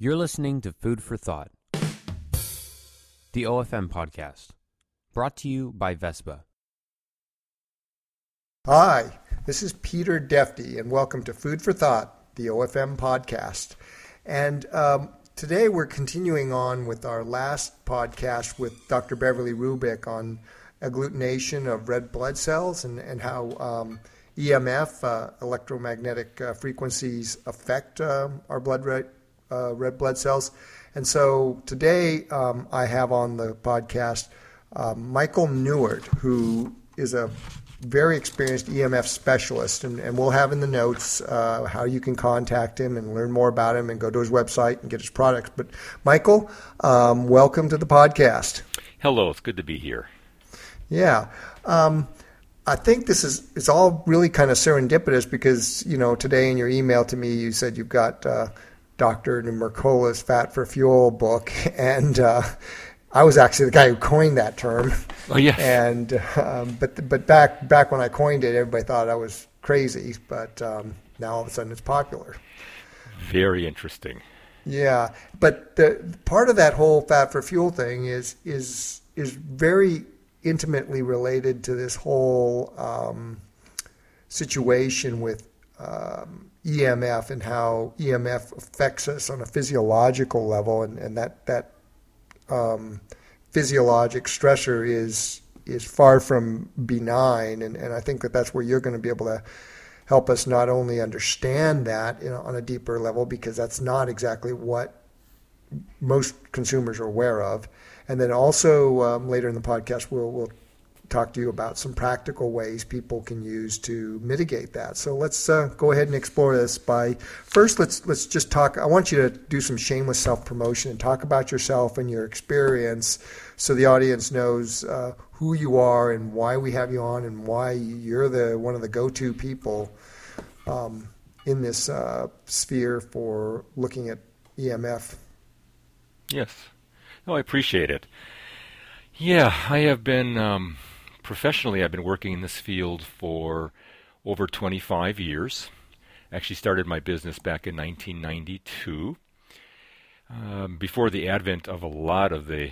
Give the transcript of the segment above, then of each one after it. You're listening to Food for Thought, the OFM podcast, brought to you by Vespa. Hi, this is Peter Defty, and welcome to Food for Thought, the OFM podcast. And today we're continuing on with our last podcast with Dr. Beverly Rubik on agglutination of red blood cells and how EMF, electromagnetic frequencies, affect our blood rate. Red blood cells. And so today I have on the podcast Michael Neuert, who is a very experienced EMF specialist. And we'll have in the notes how you can contact him and learn more about him and go to his website and get his products. But Michael, welcome to the podcast. Hello. It's good to be here. Yeah. I think it's all really kind of serendipitous because, you know, today in your email to me, you said you've got Dr. Mercola's Fat for Fuel book, and I was actually the guy who coined that term. Oh yeah. And but back when I coined it, everybody thought I was crazy, but now all of a sudden it's popular. Very interesting. Yeah, but the part of that whole Fat for Fuel thing is very intimately related to this whole situation with EMF and how EMF affects us on a physiological level, and that physiologic stressor is far from benign, and I think that's where you're going to be able to help us not only understand that, you know, on a deeper level, because that's not exactly what most consumers are aware of, and then also later in the podcast we'll talk to you about some practical ways people can use to mitigate that. So let's go ahead and explore this by first let's just talk. I want you to do some shameless self-promotion and talk about yourself and your experience so the audience knows who you are and why we have you on and why you're one of the go-to people in this sphere for looking at EMF. Yes. Oh, I appreciate it. Yeah, I have been professionally, I've been working in this field for over 25 years. Actually started my business back in 1992, before the advent of a lot of the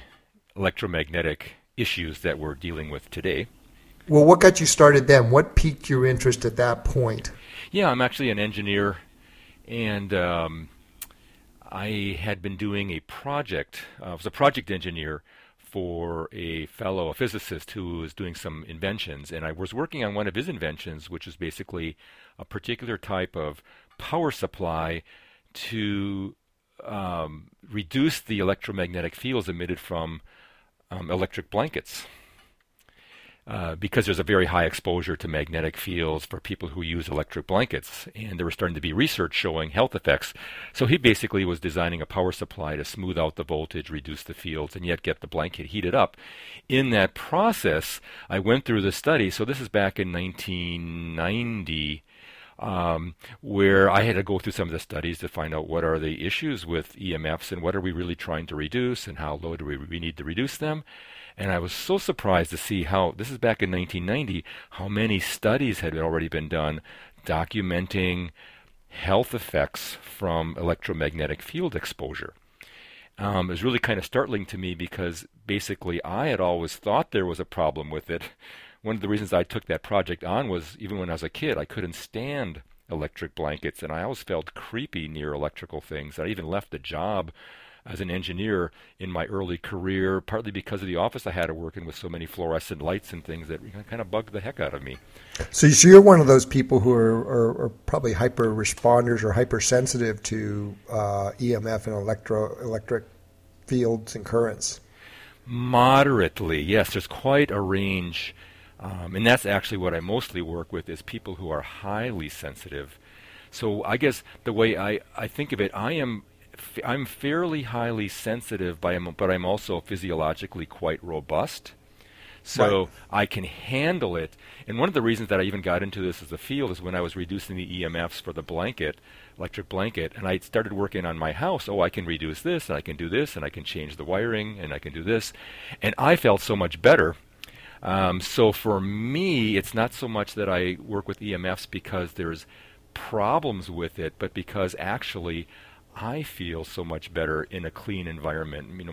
electromagnetic issues that we're dealing with today. Well, what got you started then? What piqued your interest at that point? Yeah, I'm actually an engineer, and I had been doing a project. I was a project engineer for a physicist who was doing some inventions, and I was working on one of his inventions, which is basically a particular type of power supply to reduce the electromagnetic fields emitted from electric blankets, because there's a very high exposure to magnetic fields for people who use electric blankets, and there was starting to be research showing health effects. So he basically was designing a power supply to smooth out the voltage, reduce the fields, and yet get the blanket heated up. In that process, I went through the study, so this is back in 1990, where I had to go through some of the studies to find out what are the issues with EMFs and what are we really trying to reduce and how low do we need to reduce them. And I was so surprised to see how, this is back in 1990, how many studies had already been done documenting health effects from electromagnetic field exposure. It was really kind of startling to me because basically I had always thought there was a problem with it. One of the reasons I took that project on was even when I was a kid, I couldn't stand electric blankets, and I always felt creepy near electrical things. I even left the job as an engineer in my early career, partly because of the office I had to work in with so many fluorescent lights and things that kind of bugged the heck out of me. So you're one of those people who are probably hyper responders or hypersensitive to EMF and electric fields and currents. Moderately, yes. There's quite a range, and that's actually what I mostly work with is people who are highly sensitive. So I guess the way I think of it, I'm fairly highly sensitive, but I'm also physiologically quite robust. So right. I can handle it. And one of the reasons that I even got into this as a field is when I was reducing the EMFs for the electric blanket, and I started working on my house. Oh, I can reduce this, and I can do this, and I can change the wiring, and I can do this. And I felt so much better. So for me, it's not so much that I work with EMFs because there's problems with it, but because actually I feel so much better in a clean environment. You know,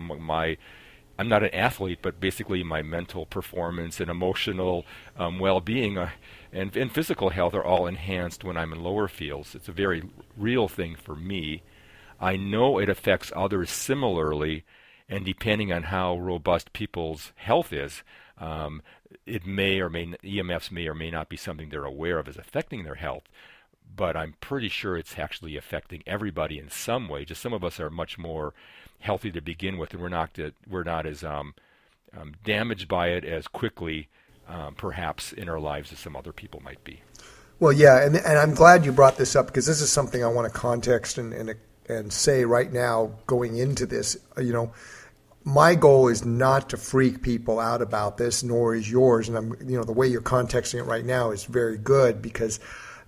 I'm not an athlete, but basically my mental performance and emotional well-being and physical health are all enhanced when I'm in lower fields. It's a very real thing for me. I know it affects others similarly, and depending on how robust people's health is, EMFs may or may not be something they're aware of as affecting their health. But I'm pretty sure it's actually affecting everybody in some way. Just some of us are much more healthy to begin with, and we're not as damaged by it as quickly, perhaps, in our lives as some other people might be. Well, yeah, and I'm glad you brought this up, because this is something I want to context and say right now going into this. You know, my goal is not to freak people out about this, nor is yours. And the way you're contexting it right now is very good, because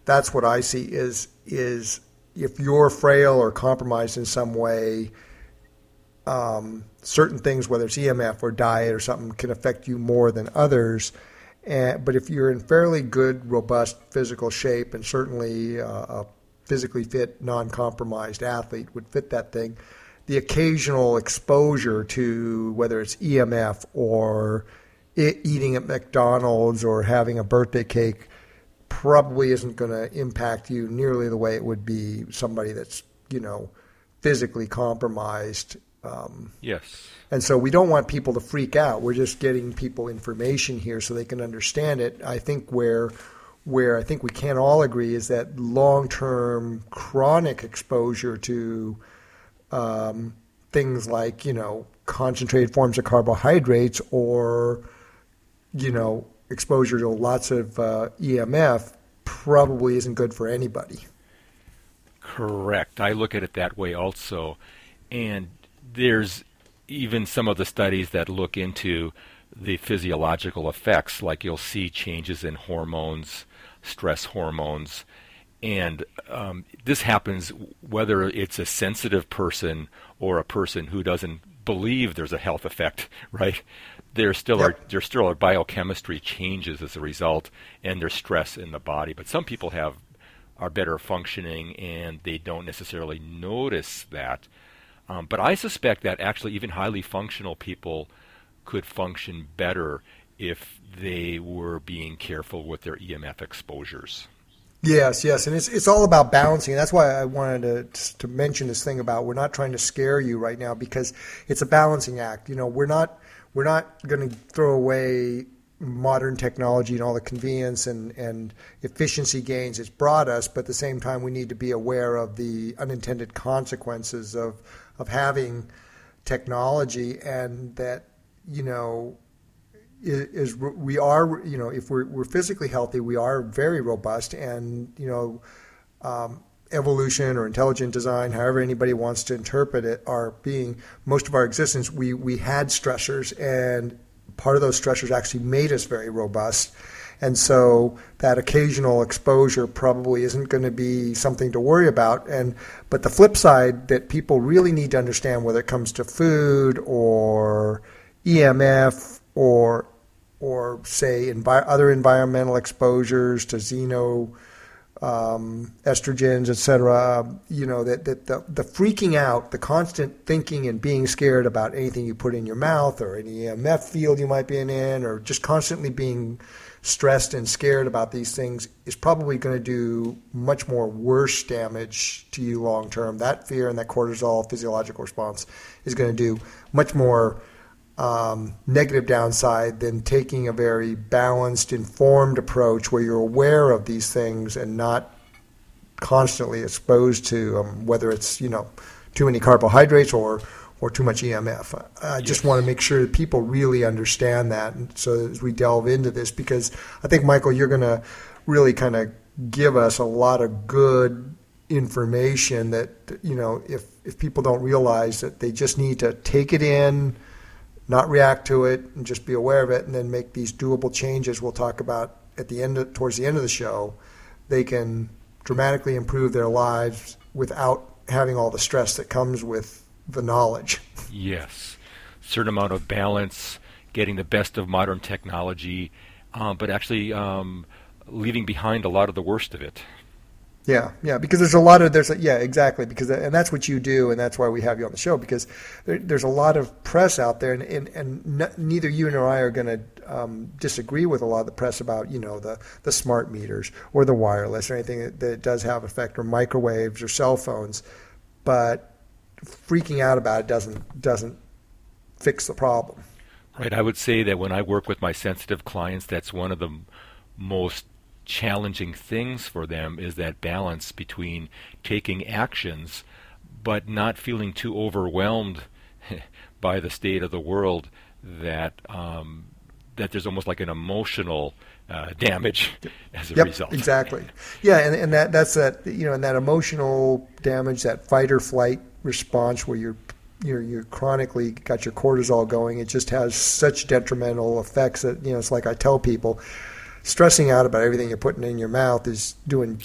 that's what I see is if you're frail or compromised in some way, certain things, whether it's EMF or diet or something, can affect you more than others. But if you're in fairly good, robust physical shape, and certainly a physically fit, non-compromised athlete would fit that thing, the occasional exposure to whether it's EMF or eating at McDonald's or having a birthday cake probably isn't going to impact you nearly the way it would be somebody that's, physically compromised. Yes. And so we don't want people to freak out. We're just getting people information here so they can understand it. I think where I think we can all agree is that long-term chronic exposure to things like, concentrated forms of carbohydrates or, exposure to lots of EMF probably isn't good for anybody. Correct. I look at it that way also. And there's even some of the studies that look into the physiological effects, like you'll see changes in hormones, stress hormones. And this happens whether it's a sensitive person or a person who doesn't believe there's a health effect, right? There still are biochemistry changes as a result, and there's stress in the body. But some people are better functioning, and they don't necessarily notice that. But I suspect that actually even highly functional people could function better if they were being careful with their EMF exposures. Yes, and it's all about balancing. That's why I wanted to mention this thing about we're not trying to scare you right now, because it's a balancing act. We're not going to throw away modern technology and all the convenience and efficiency gains it's brought us, but at the same time we need to be aware of the unintended consequences of having technology, and that if we're physically healthy, we are very robust, and evolution or intelligent design, however anybody wants to interpret it, are being most of our existence. We had stressors, and part of those stressors actually made us very robust. And so that occasional exposure probably isn't going to be something to worry about. But the flip side that people really need to understand, whether it comes to food or EMF or say other environmental exposures to xeno estrogens, etc., that the freaking out, the constant thinking and being scared about anything you put in your mouth or any EMF field you might be in, or just constantly being stressed and scared about these things, is probably going to do much more worse damage to you long term. That fear and that cortisol physiological response is going to do much more negative downside than taking a very balanced, informed approach where you're aware of these things and not constantly exposed to whether it's too many carbohydrates or too much EMF. I just want to make sure that people really understand that. And so as we delve into this, because I think, Michael, you're going to really kind of give us a lot of good information that if people don't realize that they just need to take it in, not react to it, and just be aware of it, and then make these doable changes we'll talk about at the end, towards the end of the show. They can dramatically improve their lives without having all the stress that comes with the knowledge. Yes, certain amount of balance, getting the best of modern technology, but actually leaving behind a lot of the worst of it. Yeah, because there's a lot of exactly, because and that's what you do, and that's why we have you on the show, because there's a lot of press out there, and neither you nor I are going to disagree with a lot of the press about the smart meters or the wireless or anything that it does have effect, or microwaves or cell phones, but freaking out about it doesn't fix the problem. Right. I would say that when I work with my sensitive clients, that's one of the most challenging things for them, is that balance between taking actions but not feeling too overwhelmed by the state of the world, that that there's almost like an emotional damage as a result. Exactly. Yeah, and that's that emotional damage, that fight or flight response where you're chronically got your cortisol going. It just has such detrimental effects that it's like I tell people, stressing out about everything you're putting in your mouth is doing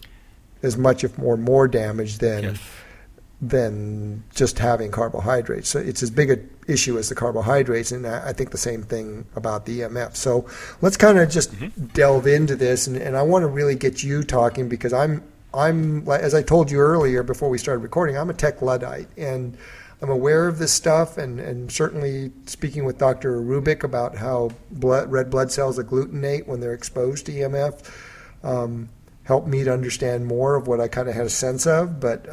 as much, if more damage than just having carbohydrates. So it's as big an issue as the carbohydrates, and I think the same thing about the EMF. So let's kind of just delve into this, and I want to really get you talking, because I'm as I told you earlier before we started recording, I'm a tech Luddite, and I'm aware of this stuff, and certainly speaking with Dr. Rubik about how red blood cells agglutinate when they're exposed to EMF helped me to understand more of what I kind of had a sense of. But,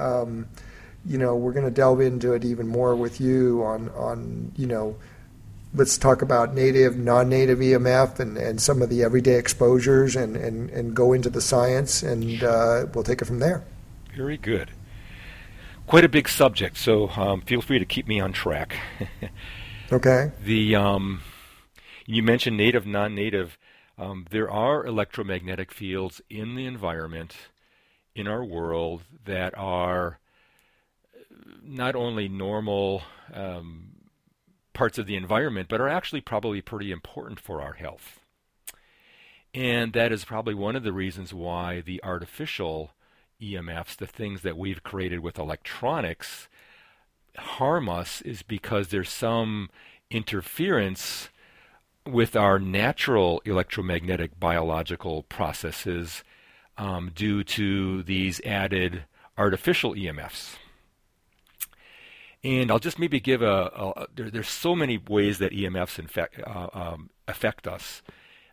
we're going to delve into it even more with you on let's talk about native, non-native EMF and some of the everyday exposures and go into the science, and we'll take it from there. Very good. Quite a big subject, so feel free to keep me on track. Okay. The you mentioned native, non-native. There are electromagnetic fields in the environment, in our world, that are not only normal parts of the environment, but are actually probably pretty important for our health. And that is probably one of the reasons why the artificial EMFs, the things that we've created with electronics, harm us, is because there's some interference with our natural electromagnetic biological processes due to these added artificial EMFs. And I'll just maybe give there's so many ways that EMFs affect us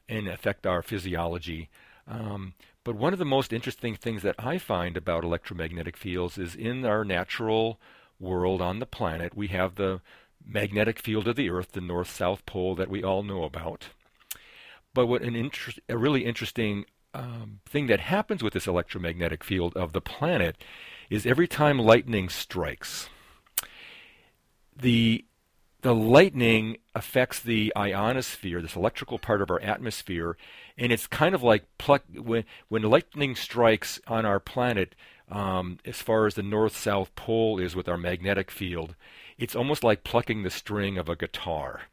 and affect our physiology. But one of the most interesting things that I find about electromagnetic fields is, in our natural world on the planet, we have the magnetic field of the Earth, the north-south pole that we all know about. But what a really interesting thing that happens with this electromagnetic field of the planet is, every time lightning strikes, the lightning affects the ionosphere, this electrical part of our atmosphere, and it's kind of like when lightning strikes on our planet, as far as the north-south pole is with our magnetic field, it's almost like plucking the string of a guitar.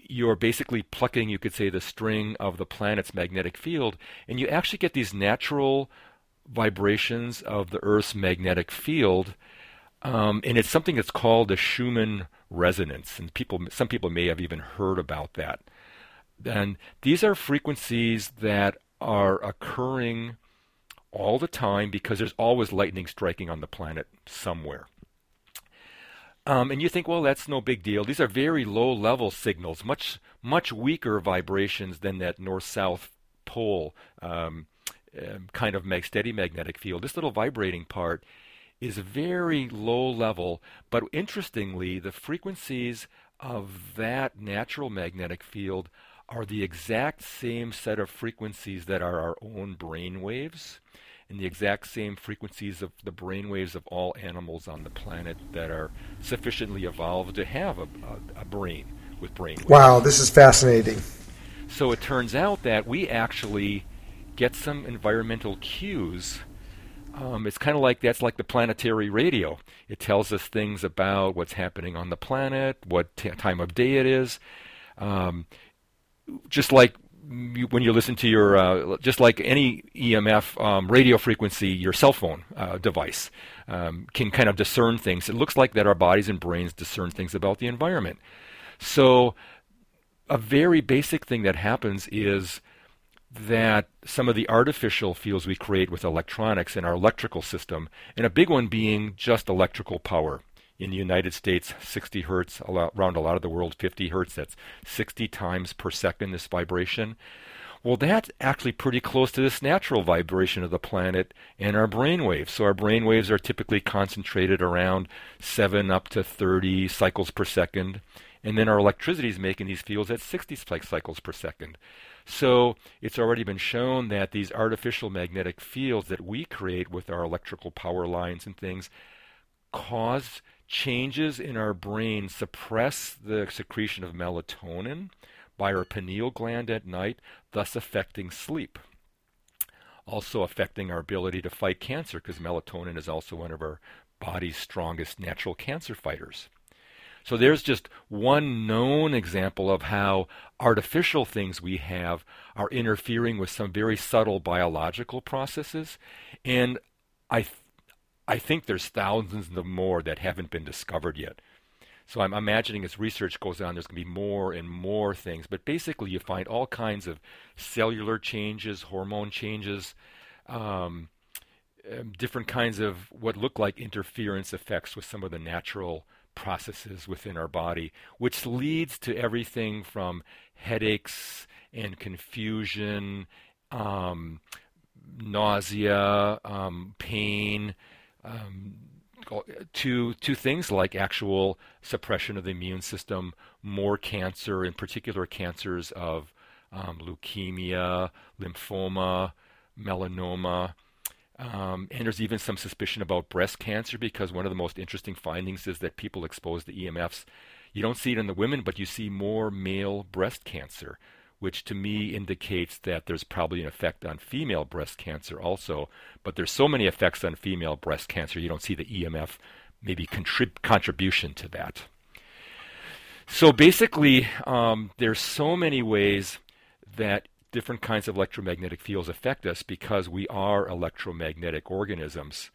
You're basically plucking, you could say, the string of the planet's magnetic field, and you actually get these natural vibrations of the Earth's magnetic field. And it's something that's called the Schumann resonance, and some people may have even heard about that. And these are frequencies that are occurring all the time, because there's always lightning striking on the planet somewhere. And you think, well, that's no big deal. These are very low-level signals, much, much weaker vibrations than that north-south pole kind of steady magnetic field. This little vibrating part is very low level, but interestingly, the frequencies of that natural magnetic field are the exact same set of frequencies that are our own brain waves, and the exact same frequencies of the brain waves of all animals on the planet that are sufficiently evolved to have a brain with brain waves. Wow, this is fascinating. So it turns out that we actually get some environmental cues. It's kind of like, that's like the planetary radio. It tells us things about what's happening on the planet, what time of day it is. Just like when you listen to your, just like any EMF radio frequency, your cell phone device can kind of discern things. It looks like that our bodies and brains discern things about the environment. So a very basic thing that happens is that some of the artificial fields we create with electronics in our electrical system, and a big one being just electrical power. In the United States, 60 hertz, around a lot of the world, 50 hertz, that's 60 times per second, this vibration. Well, that's actually pretty close to this natural vibration of the planet and our brainwaves. So our brainwaves are typically concentrated around 7 up to 30 cycles per second. And then our electricity is making these fields at 60 cycles per second. So it's already been shown that these artificial magnetic fields that we create with our electrical power lines and things cause changes in our brain, suppress the secretion of melatonin by our pineal gland at night, thus affecting sleep. Also affecting our ability to fight cancer, because melatonin is also one of our body's strongest natural cancer fighters. So there's just one known example of how artificial things we have are interfering with some very subtle biological processes. And I think there's thousands of more that haven't been discovered yet. So I'm imagining as research goes on, there's going to be more and more things. But basically, you find all kinds of cellular changes, hormone changes, different kinds of what look like interference effects with some of the natural processes within our body, which leads to everything from headaches and confusion, nausea, pain, to things like actual suppression of the immune system, more cancer, in particular cancers of leukemia, lymphoma, melanoma, and there's even some suspicion about breast cancer, because one of the most interesting findings is that people exposed to EMFs, you don't see it in the women, but you see more male breast cancer, which to me indicates that there's probably an effect on female breast cancer also. But there's so many effects on female breast cancer, you don't see the EMF maybe contribution to that. So basically, there's so many ways that different kinds of electromagnetic fields affect us, because we are electromagnetic organisms.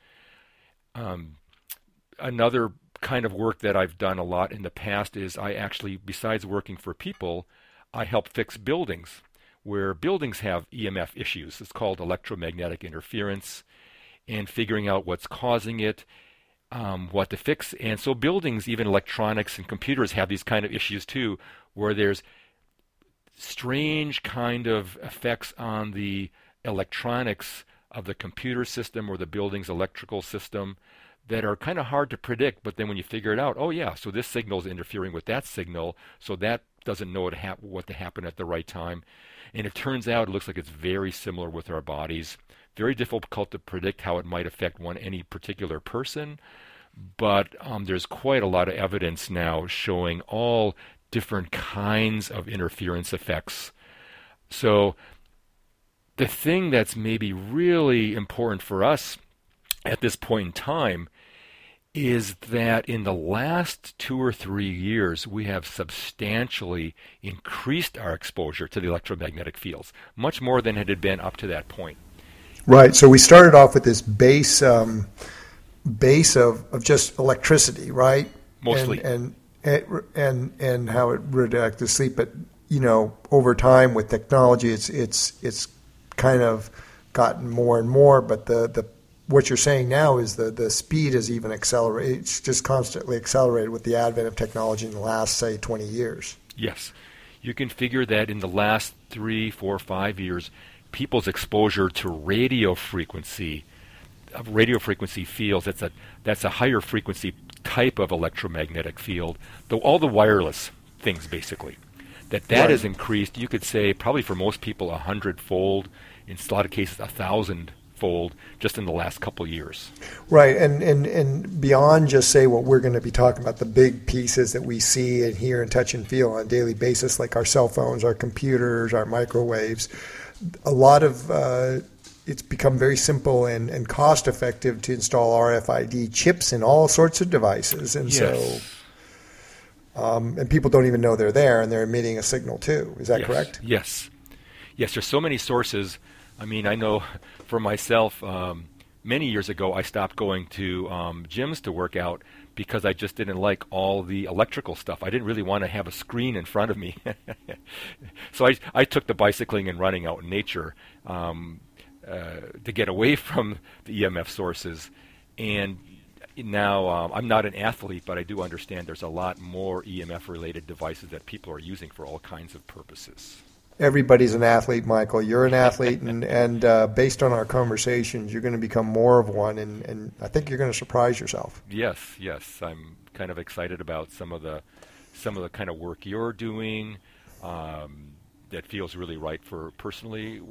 Another kind of work that I've done a lot in the past is I actually, besides working for people, I help fix buildings where buildings have EMF issues. It's called electromagnetic interference, and figuring out what's causing it, what to fix. And so buildings, even electronics and computers, have these kind of issues too, where there's strange kind of effects on the electronics of the computer system or the building's electrical system that are kind of hard to predict. But then when you figure it out, oh yeah, so this signal is interfering with that signal, so that doesn't know what to happen at the right time. And it turns out it looks like it's very similar with our bodies. Very difficult to predict how it might affect any particular person, but there's quite a lot of evidence now showing all different kinds of interference effects. So the thing that's maybe really important for us at this point in time is that in the last 2 or 3 years, we have substantially increased our exposure to the electromagnetic fields, much more than it had been up to that point. Right. So we started off with this base of just electricity, right? Mostly. And how it would affect the sleep. But, you know, over time with technology, it's kind of gotten more and more. But the what you're saying now is the speed is even accelerated. It's just constantly accelerated with the advent of technology in the last, say, 20 years. Yes. You can figure that in the last 3, 4, 5 years, people's exposure to radio frequency fields, that's a higher frequency type of electromagnetic field, though all the wireless things basically, that has increased, you could say, probably for most people 100-fold, in a lot of cases 1,000-fold. Just in the last couple of years. Right, and beyond just, say, what we're going to be talking about, the big pieces that we see and hear and touch and feel on a daily basis, like our cell phones, our computers, our microwaves, a lot of it's become very simple and cost-effective to install RFID chips in all sorts of devices. And yes. So, and people don't even know they're there, and they're emitting a signal too. Is that correct? Yes, there's so many sources. I mean, I know for myself, many years ago, I stopped going to gyms to work out because I just didn't like all the electrical stuff. I didn't really want to have a screen in front of me. So I took the bicycling and running out in nature to get away from the EMF sources. And now I'm not an athlete, but I do understand there's a lot more EMF-related devices that people are using for all kinds of purposes. Everybody's an athlete, Michael. You're an athlete, and based on our conversations, you're going to become more of one, and I think you're going to surprise yourself. Yes, I'm kind of excited about some of the kind of work you're doing that feels really right for personally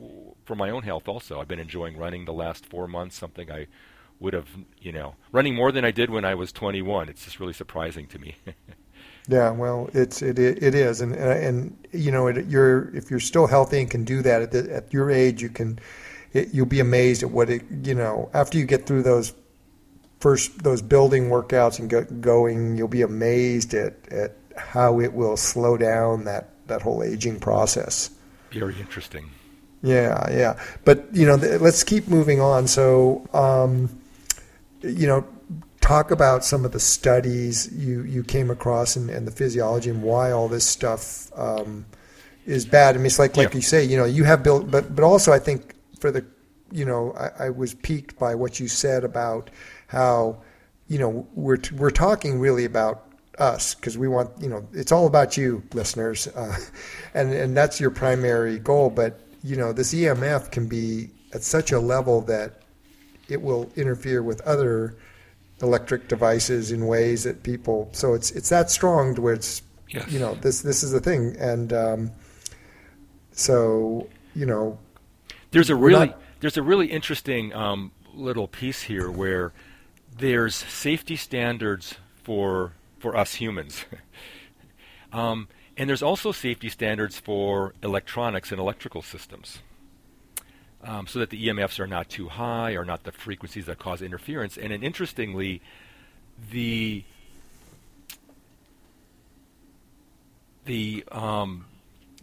for my own health. Also, I've been enjoying running the last 4 months. Something I would have, running more than I did when I was 21. It's just really surprising to me. Yeah, well, it is, and if you're still healthy and can do that at your age, you'll be amazed at what after you get through those building workouts and get going, you'll be amazed at how it will slow down that whole aging process. Very interesting. Yeah, but let's keep moving on. So, Talk about some of the studies you came across and the physiology and why all this stuff is bad. I mean, it's like you say, you have built, but also I think for the, I was piqued by what you said about how, we're talking really about us because we want, it's all about you, listeners, and that's your primary goal. But this EMF can be at such a level that it will interfere with other electric devices in ways that people, so it's that strong to where it's, this is the thing. And there's a really interesting little piece here where there's safety standards for us humans. And there's also safety standards for electronics and electrical systems. So that the EMFs are not too high or not the frequencies that cause interference. And then interestingly, the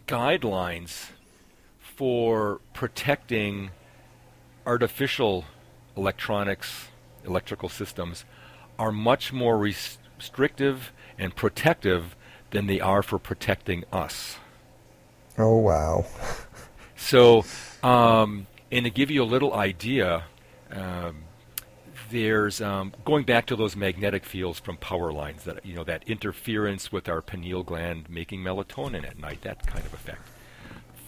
guidelines for protecting artificial electronics, electrical systems, are much more restrictive and protective than they are for protecting us. Oh, wow. So... and to give you a little idea, there's going back to those magnetic fields from power lines that that interference with our pineal gland making melatonin at night, that kind of effect.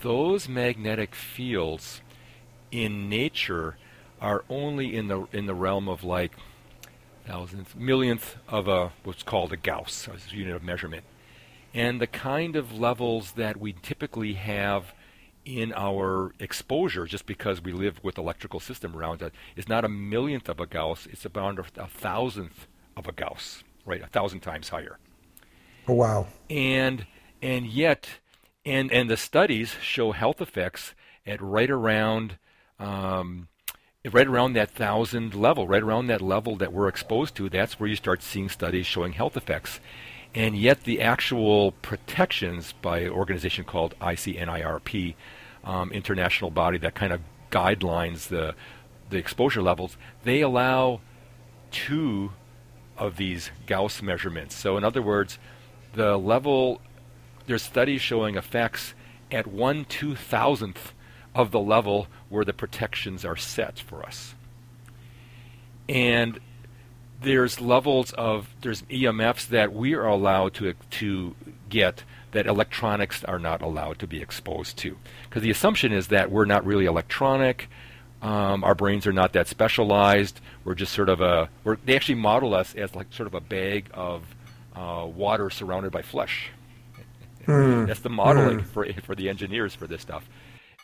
Those magnetic fields in nature are only in the realm of like thousandth, millionth of a what's called a Gauss, a unit of measurement, and the kind of levels that we typically have in our exposure, just because we live with electrical system around us, is not a millionth of a Gauss, it's about a thousandth of a Gauss, right? 1,000 times higher. Oh, wow. And yet the studies show health effects at right around that 1,000 level, right around that level that we're exposed to. That's where you start seeing studies showing health effects. And yet the actual protections by an organization called ICNIRP, international body that kind of guidelines the exposure levels, they allow 2 of these Gauss measurements. So in other words, the level, there's studies showing effects at 1/2000th of the level where the protections are set for us. And there's levels of, there's EMFs that we are allowed to get that electronics are not allowed to be exposed to. Because the assumption is that we're not really electronic, our brains are not that specialized, we're just sort of they actually model us as like sort of a bag of water surrounded by flesh. That's the modeling for the engineers for this stuff.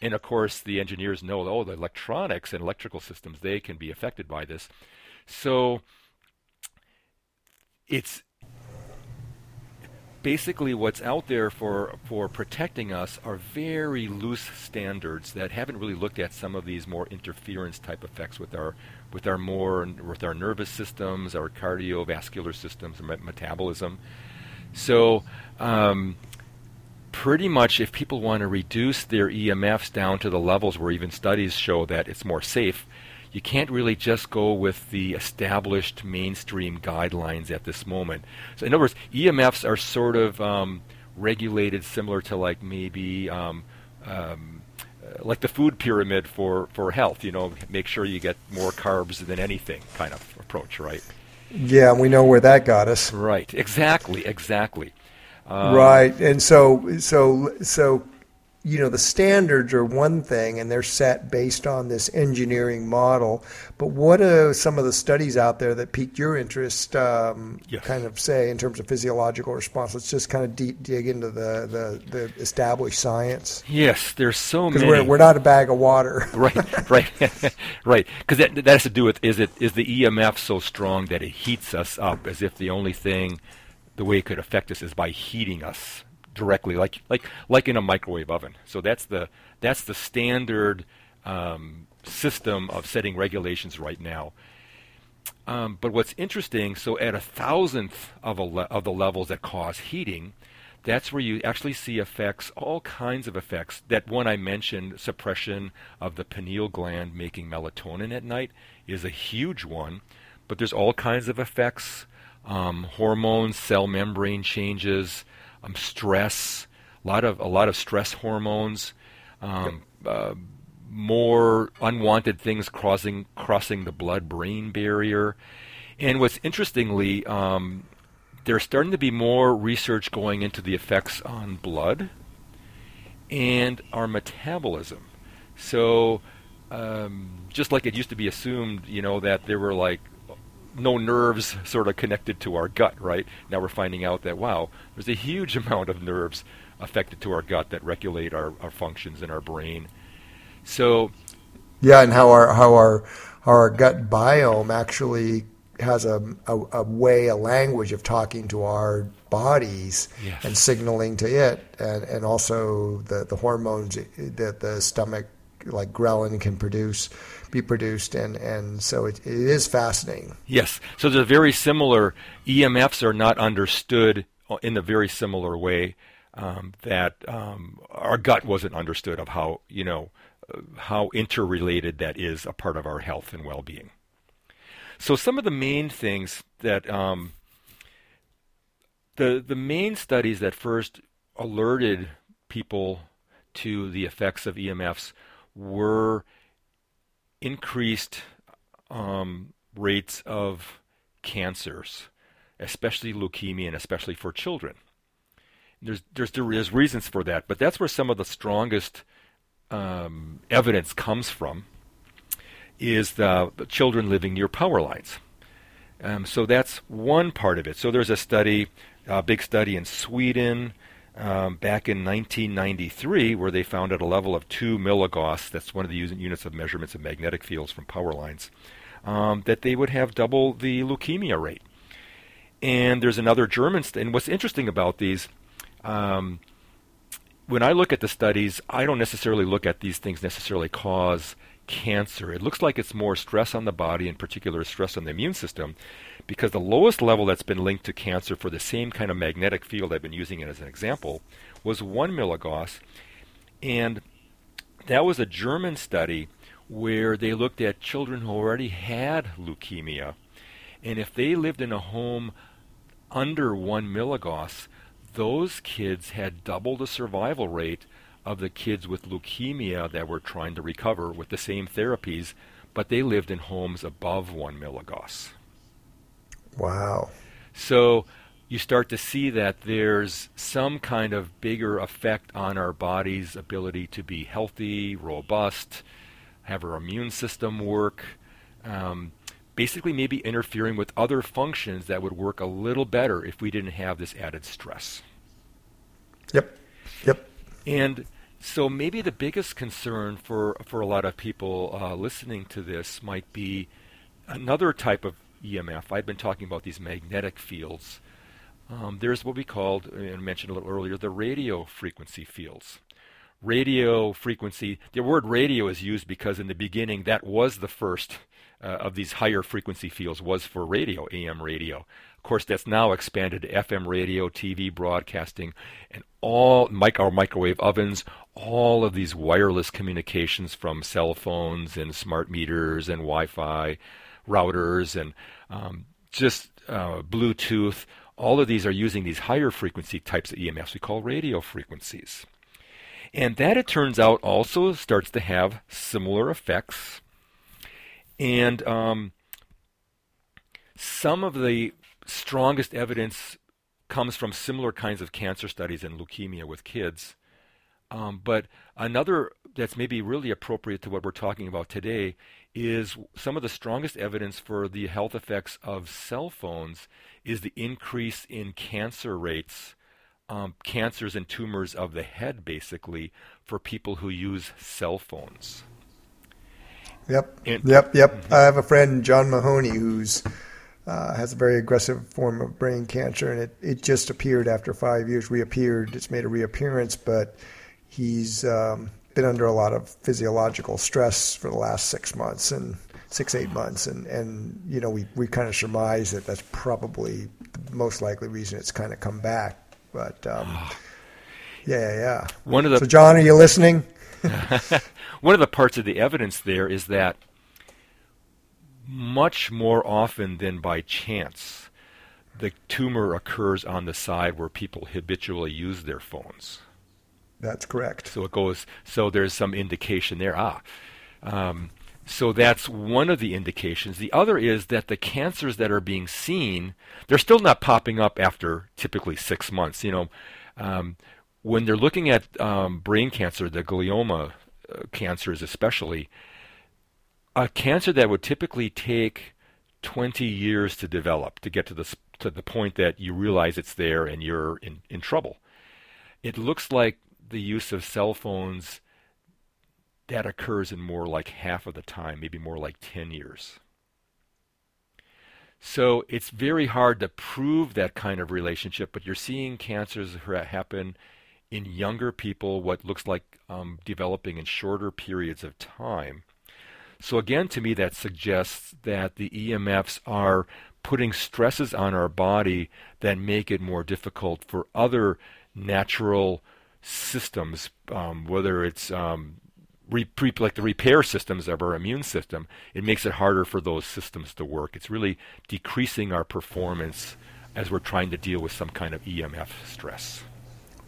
And of course the engineers know, the electronics and electrical systems, they can be affected by this. So it's basically what's out there for protecting us are very loose standards that haven't really looked at some of these more interference type effects with our nervous systems, our cardiovascular systems, and metabolism. So pretty much if people want to reduce their EMFs down to the levels where even studies show that it's more safe, you can't really just go with the established mainstream guidelines at this moment. So in other words, EMFs are sort of regulated similar to like maybe like the food pyramid for health, you know, make sure you get more carbs than anything kind of approach, right? Yeah, we know where that got us. Right, exactly. Right, and so you know, the standards are one thing, and they're set based on this engineering model. But what are some of the studies out there that piqued your interest? Yes. Kind of say in terms of physiological response. Let's just kind of dig into the established science. Yes, there's so many. Because we're not a bag of water. right. Because that has to do with is the EMF so strong that it heats us up, as if the only thing, the way it could affect us is by heating us directly, like in a microwave oven. So that's the standard system of setting regulations right now. But what's interesting, so at 1,000th of the levels that cause heating, that's where you actually see effects, all kinds of effects. That one I mentioned, suppression of the pineal gland making melatonin at night, is a huge one. But there's all kinds of effects: hormones, cell membrane changes. Stress, a lot of stress hormones, more unwanted things crossing the blood-brain barrier. And what's interestingly, there's starting to be more research going into the effects on blood and our metabolism. So just like it used to be assumed, you know, that there were like no nerves sort of connected to our gut, right? Now we're finding out that, wow, there's a huge amount of nerves affected to our gut that regulate our functions in our brain. So, yeah, and how our gut biome actually has a way, a language of talking to our bodies. Yes. And signaling to it, and also the hormones that the stomach, like ghrelin, can be produced, and so it is fascinating. Yes, so they're very similar. EMFs are not understood in a very similar way that our gut wasn't understood, of how, you know, how interrelated that is, a part of our health and well-being. So some of the main things that the main studies that first alerted people to the effects of EMFs were increased rates of cancers, especially leukemia, and especially for children. There's reasons for that, but that's where some of the strongest evidence comes from, is the children living near power lines. So that's one part of it. So there's a study, a big study in Sweden, back in 1993, where they found at a level of 2 milligauss, that's one of the units of measurements of magnetic fields from power lines, that they would have double the leukemia rate. And there's another German study, and what's interesting about these, when I look at the studies, I don't necessarily look at these things necessarily cause cancer. It looks like it's more stress on the body, in particular stress on the immune system, because the lowest level that's been linked to cancer for the same kind of magnetic field, I've been using it as an example, was 1 milligauss. And that was a German study where they looked at children who already had leukemia. And if they lived in a home under 1 milligauss, those kids had double the survival rate of the kids with leukemia that were trying to recover with the same therapies, but they lived in homes above 1 milligauss. Wow. So you start to see that there's some kind of bigger effect on our body's ability to be healthy, robust, have our immune system work, basically maybe interfering with other functions that would work a little better if we didn't have this added stress. Yep. And so maybe the biggest concern for a lot of people listening to this might be another type of EMF. I've been talking about these magnetic fields. There's what we called, and mentioned a little earlier, the radio frequency fields. Radio frequency, the word radio is used because in the beginning that was the first of these higher frequency fields was for radio, AM radio. Of course, that's now expanded to FM radio, TV broadcasting, and all our microwave ovens, all of these wireless communications from cell phones and smart meters and Wi-Fi routers and Bluetooth. All of these are using these higher frequency types of EMFs we call radio frequencies. And that, it turns out, also starts to have similar effects. And some of the strongest evidence comes from similar kinds of cancer studies and leukemia with kids. But another that's maybe really appropriate to what we're talking about today is some of the strongest evidence for the health effects of cell phones is the increase in cancer rates, cancers and tumors of the head, basically, for people who use cell phones. Yep. Mm-hmm. I have a friend, John Mahoney, who's has a very aggressive form of brain cancer, and it just appeared after 5 years. It's made a reappearance, but he's been under a lot of physiological stress for the last 6 months and 6-8 months, and you know, we kind of surmise that that's probably the most likely reason it's kind of come back. But yeah. So John, are you listening? One of the parts of the evidence there is that much more often than by chance, the tumor occurs on the side where people habitually use their phones. That's correct. So it goes. So there's some indication there. So that's one of the indications. The other is that the cancers that are being seen, they're still not popping up after typically 6 months. You know, when they're looking at brain cancer, the glioma cancers especially, a cancer that would typically take 20 years to develop to get to the point that you realize it's there and you're in trouble. It looks like the use of cell phones, that occurs in more like half of the time, maybe more like 10 years. So it's very hard to prove that kind of relationship, but you're seeing cancers happen in younger people, what looks like developing in shorter periods of time. So again, to me, that suggests that the EMFs are putting stresses on our body that make it more difficult for other natural systems, whether it's like the repair systems of our immune system. It makes it harder for those systems to work. It's really decreasing our performance as we're trying to deal with some kind of EMF stress.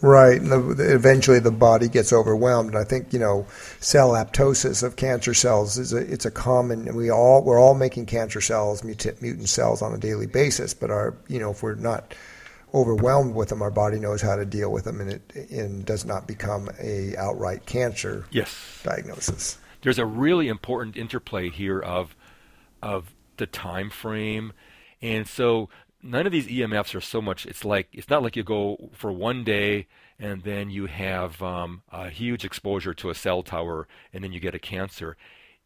Right, and eventually the body gets overwhelmed. I think, you know, cell apoptosis of cancer cells it's a common. We're all making cancer cells, mutant cells on a daily basis. But if we're not overwhelmed with them, our body knows how to deal with them, and it does not become a outright cancer diagnosis. There's a really important interplay here of the time frame, and so. None of these EMFs are so much, it's not like you go for one day and then you have a huge exposure to a cell tower and then you get a cancer.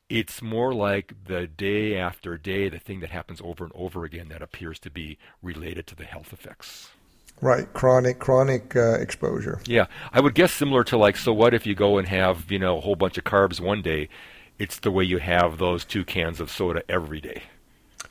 It's more like the day after day, the thing that happens over and over again that appears to be related to the health effects. Right, chronic exposure. Yeah, I would guess similar to so what if you go and have, a whole bunch of carbs one day? It's the way you have those 2 cans of soda every day.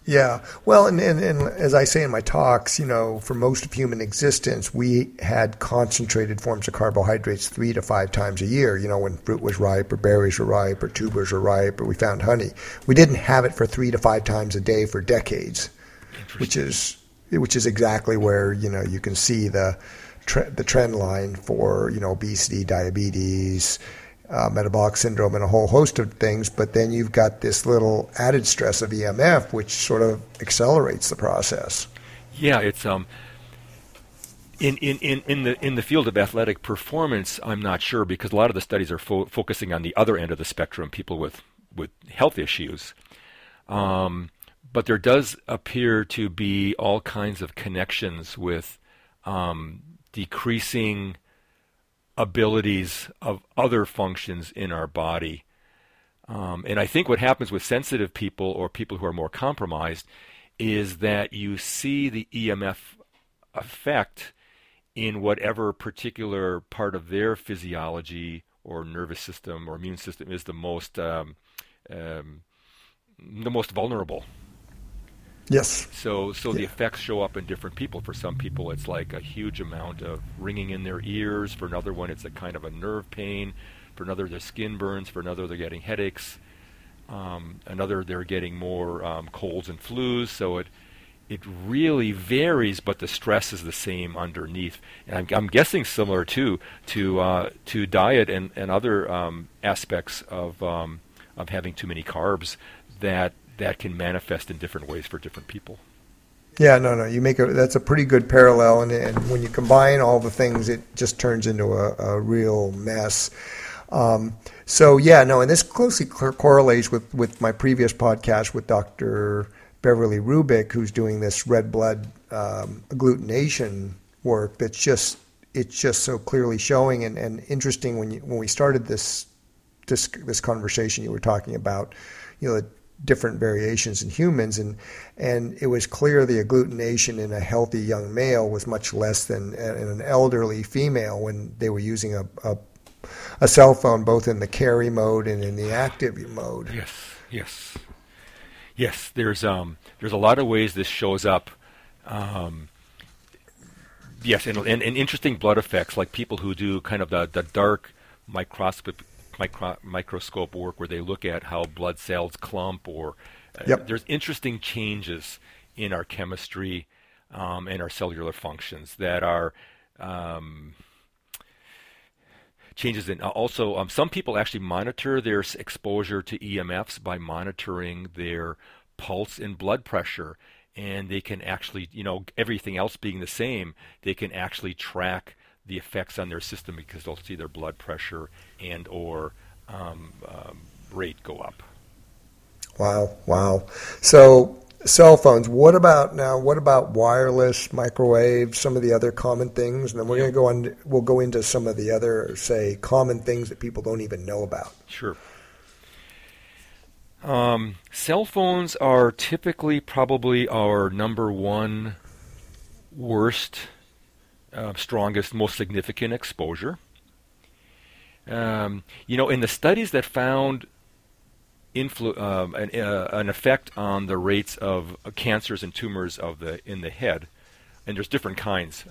Yeah. Well, and as I say in my talks, for most of human existence, we had concentrated forms of carbohydrates 3 to 5 times a year, when fruit was ripe or berries were ripe or tubers were ripe or we found honey. We didn't have it for 3 to 5 times a day for decades, which is exactly where, you can see the trend line for, obesity, diabetes, metabolic syndrome, and a whole host of things. But then you've got this little added stress of EMF, which sort of accelerates the process. Yeah, it's in the field of athletic performance, I'm not sure, because a lot of the studies are focusing on the other end of the spectrum, people with health issues. But there does appear to be all kinds of connections with decreasing abilities of other functions in our body. And I think what happens with sensitive people or people who are more compromised is that you see the EMF effect in whatever particular part of their physiology or nervous system or immune system is the most vulnerable. Yes. So the effects show up in different people. For some people, it's like a huge amount of ringing in their ears. For another one, it's a kind of a nerve pain. For another, their skin burns. For another, they're getting headaches. Another, they're getting more colds and flus. So it really varies, but the stress is the same underneath. And I'm guessing similar too to diet and other aspects of having too many carbs that can manifest in different ways for different people. Yeah, no, you make that's a pretty good parallel, and when you combine all the things, it just turns into a real mess. And this closely correlates with my previous podcast with Dr. Beverly Rubik, who's doing this red blood agglutination work. It's just so clearly showing and interesting. When we started this conversation, you were talking about the different variations in humans, and it was clear the agglutination in a healthy young male was much less than in an elderly female when they were using a cell phone, both in the carry mode and in the active mode. Yes. There's a lot of ways this shows up. Yes, and interesting blood effects, like people who do kind of the dark microscope work, where they look at how blood cells clump, or there's interesting changes in our chemistry and our cellular functions that are changes in. Also, some people actually monitor their exposure to EMFs by monitoring their pulse and blood pressure, and they can actually, everything else being the same, they can actually track the effects on their system, because they'll see their blood pressure and or rate go up. Wow. So cell phones. What about wireless, microwave, some of the other common things? And then we're going to go on. We'll go into some of the other, say, common things that people don't even know about. Sure. Cell phones are typically probably our number one worst, strongest, most significant exposure. In the studies that found an effect on the rates of cancers and tumors in the head, and there's different kinds.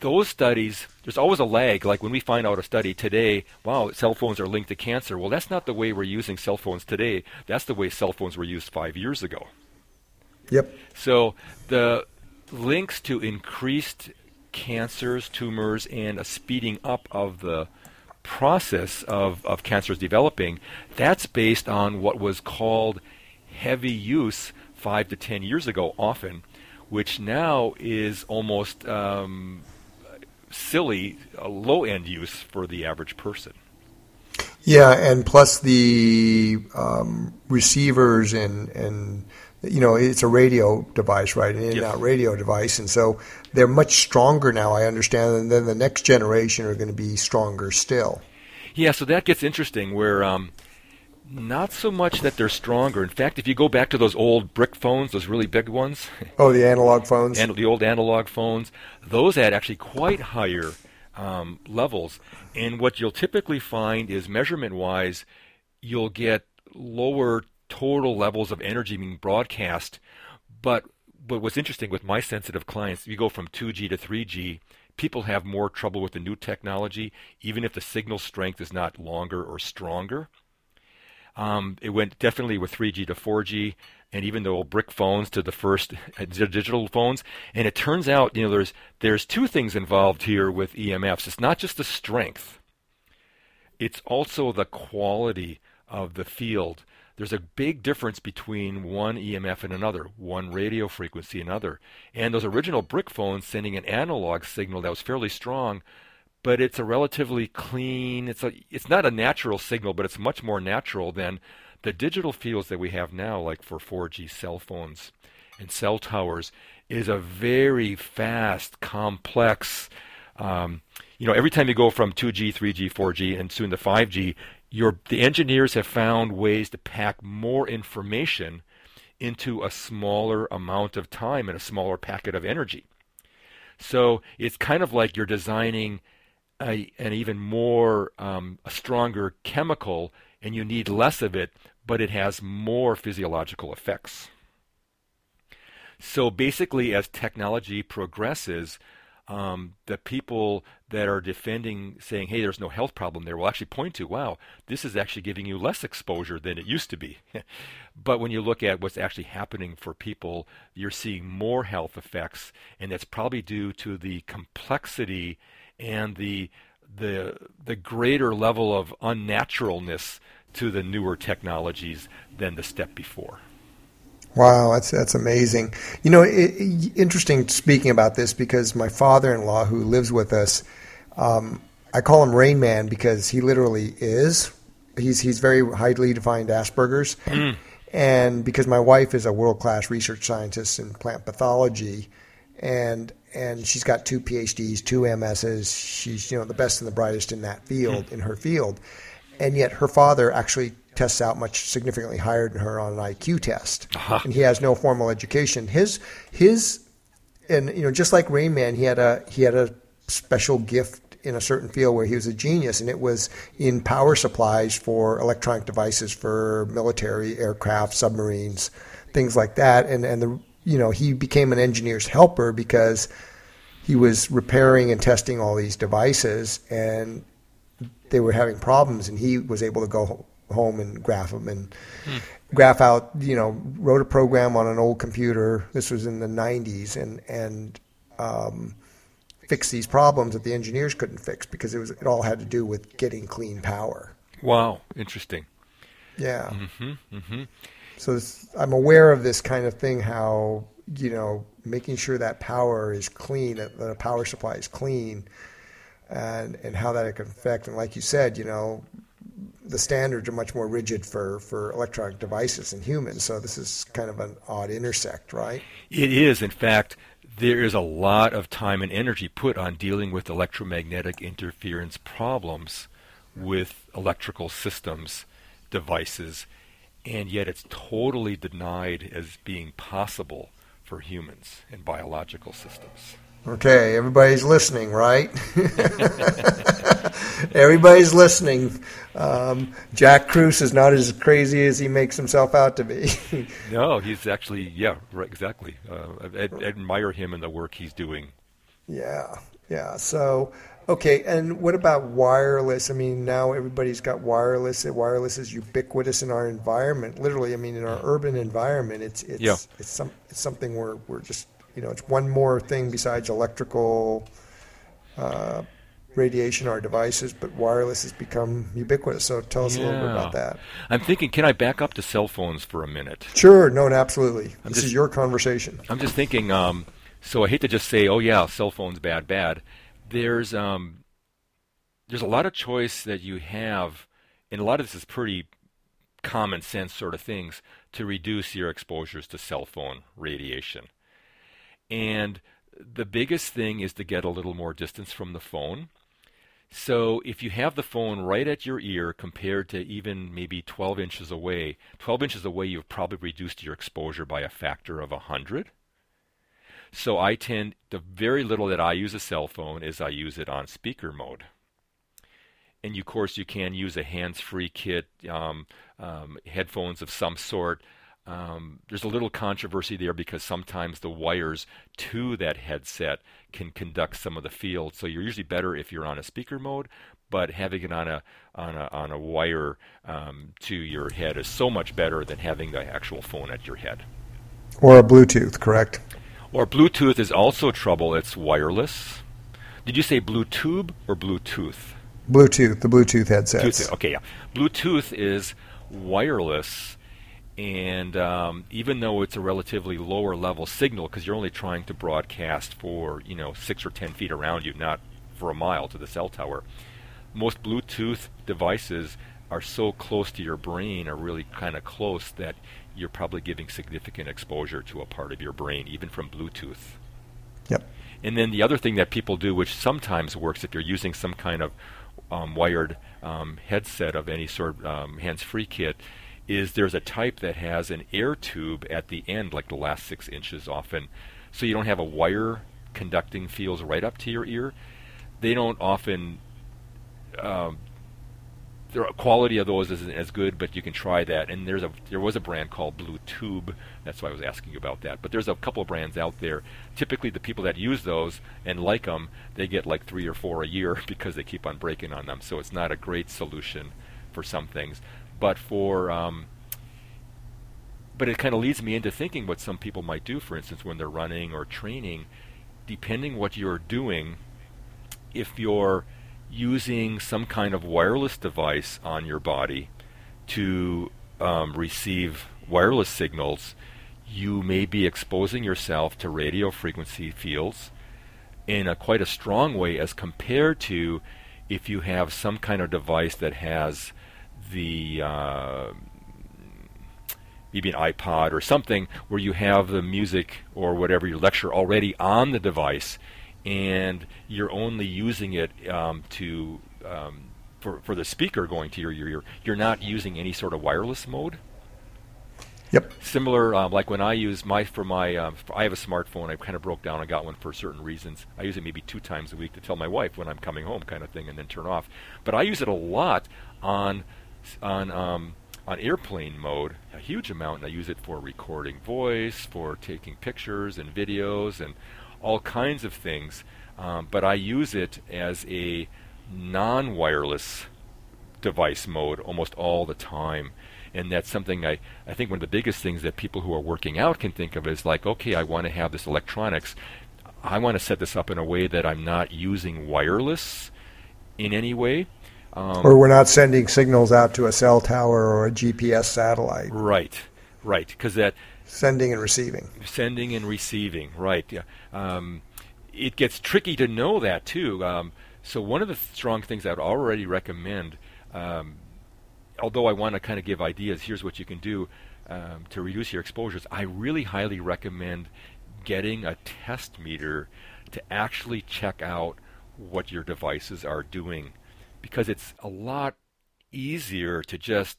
Those studies, there's always a lag. Like when we find out a study today, wow, cell phones are linked to cancer. Well, that's not the way we're using cell phones today. That's the way cell phones were used 5 years ago. Yep. So the links to increased cancers, tumors, and a speeding up of the process of cancers developing, that's based on what was called heavy use 5 to 10 years ago often, which now is almost silly, low-end use for the average person. Yeah, and plus the receivers and it's a radio device, right? An in-and-out radio device. And so they're much stronger now, I understand, and then the next generation are going to be stronger still. Yeah, so that gets interesting, where not so much that they're stronger. In fact, if you go back to those old brick phones, those really big ones. Oh, the analog phones. And the old analog phones, those had actually quite higher levels. And what you'll typically find is, measurement-wise, you'll get lower total levels of energy being broadcast, but what's interesting with my sensitive clients, you go from 2G to 3G, people have more trouble with the new technology, even if the signal strength is not longer or stronger. It went definitely with 3G to 4G, and even the old brick phones to the first digital phones. And it turns out, there's two things involved here with EMFs. It's not just the strength, it's also the quality of the field. There's a big difference between one EMF and another, one radio frequency and another. And those original brick phones sending an analog signal that was fairly strong, but it's a relatively clean, it's not a natural signal, but it's much more natural than the digital fields that we have now, like for 4G cell phones and cell towers, is a very fast, complex, every time you go from 2G, 3G, 4G, and soon to 5G, the engineers have found ways to pack more information into a smaller amount of time and a smaller packet of energy. So it's kind of like you're designing an even more a stronger chemical, and you need less of it, but it has more physiological effects. So basically, as technology progresses, the people that are defending, saying, hey, there's no health problem there, will actually point to, wow, this is actually giving you less exposure than it used to be. But when you look at what's actually happening for people, you're seeing more health effects, and that's probably due to the complexity and the greater level of unnaturalness to the newer technologies than the step before. Wow, that's amazing. You know, interesting speaking about this because my father-in-law who lives with us, I call him Rain Man because he literally is. He's very highly defined Asperger's. Mm. And because my wife is a world-class research scientist in plant pathology, and she's got 2 PhDs, 2 MSs. She's, you know, the best and the brightest in that field, in her field. And yet her father actually tests out much significantly higher than her on an IQ test. Uh-huh. And he has no formal education. And you know, just like Rain Man, he had a special gift in a certain field where he was a genius, and it was in power supplies for electronic devices for military, aircraft, submarines, things like that. And you know, he became an engineer's helper because he was repairing and testing all these devices, and they were having problems, and he was able to go home and graph them and graph out, you know, wrote a program on an old computer. This was in the 90s and fixed these problems that the engineers couldn't fix because it all had to do with getting clean power. Wow. Interesting. Yeah. Mm-hmm, mm-hmm. So I'm aware of this kind of thing, how, you know, making sure that power is clean, that the power supply is clean, and how that can affect. And like you said, you know, the standards are much more rigid for electronic devices than humans. So this is kind of an odd intersect, right? It is. In fact, there is a lot of time and energy put on dealing with electromagnetic interference problems with electrical systems, devices, and yet it's totally denied as being possible for humans and biological systems. Okay, everybody's listening, right? Everybody's listening. Jack Kruse is not as crazy as he makes himself out to be. No, he's actually, yeah, right, exactly. I admire him and the work he's doing. Yeah. So, okay, and what about wireless? I mean, now everybody's got wireless. Wireless is ubiquitous in our environment, literally. I mean, in our urban environment, it's something we're just, you know, it's one more thing besides electrical radiation, our devices, but wireless has become ubiquitous. So tell us a little bit about that. I'm thinking, can I back up to cell phones for a minute? Sure. No, absolutely. This is your conversation. I'm just thinking, so I hate to just say, oh, yeah, cell phones, bad. There's a lot of choice that you have, and a lot of this is pretty common sense sort of things, to reduce your exposures to cell phone radiation. And the biggest thing is to get a little more distance from the phone. So if you have the phone right at your ear compared to even maybe 12 inches away, you've probably reduced your exposure by a factor of 100. So the very little that I use a cell phone is I use it on speaker mode. And of course you can use a hands-free kit, headphones of some sort. There's a little controversy there because sometimes the wires to that headset can conduct some of the field. So you're usually better if you're on a speaker mode, but having it on a wire to your head is so much better than having the actual phone at your head. Or a Bluetooth, correct? Or Bluetooth is also trouble. It's wireless. Did you say Bluetooth or Bluetooth? Bluetooth, the Bluetooth headsets. Bluetooth, okay, yeah. Bluetooth is wireless. And even though it's a relatively lower level signal, because you're only trying to broadcast for, you know, 6 or 10 feet around you, not for a mile to the cell tower, most Bluetooth devices are so close to your brain, are really kind of close, that you're probably giving significant exposure to a part of your brain, even from Bluetooth. Yep. And then the other thing that people do, which sometimes works if you're using some kind of wired headset of any sort, hands-free kit, is there's a type that has an air tube at the end, like the last 6 inches often, so you don't have a wire conducting fields right up to your ear. They don't often the quality of those isn't as good, but you can try that. And there was a brand called Blue Tube. That's why I was asking you about that. But there's a couple of brands out there. Typically, the people that use those and like them, they get like 3 or 4 a year because they keep on breaking on them. So it's not a great solution for some things. But for but it kind of leads me into thinking what some people might do, for instance, when they're running or training, depending what you're doing, if you're using some kind of wireless device on your body to receive wireless signals, you may be exposing yourself to radio frequency fields in quite a strong way as compared to if you have some kind of device that has the maybe an iPod or something where you have the music or whatever, your lecture already on the device, and you're only using it for the speaker going to your ear. You're not using any sort of wireless mode. Yep. Similar, like when I use I have a smartphone. I kind of broke down and got one for certain reasons. I use it maybe 2 times a week to tell my wife when I'm coming home, kind of thing, and then turn off. But I use it a lot on airplane mode, a huge amount, and I use it for recording voice, for taking pictures and videos, and all kinds of things. But I use it as a non-wireless device mode almost all the time. And that's something I think one of the biggest things that people who are working out can think of is like, okay, I want to have this electronics. I want to set this up in a way that I'm not using wireless in any way. Or we're not sending signals out to a cell tower or a GPS satellite. Right, because that... Sending and receiving, right. Yeah. It gets tricky to know that, too. So one of the strong things I'd already recommend, although I want to kind of give ideas, here's what you can do to reduce your exposures, I really highly recommend getting a test meter to actually check out what your devices are doing, because it's a lot easier to just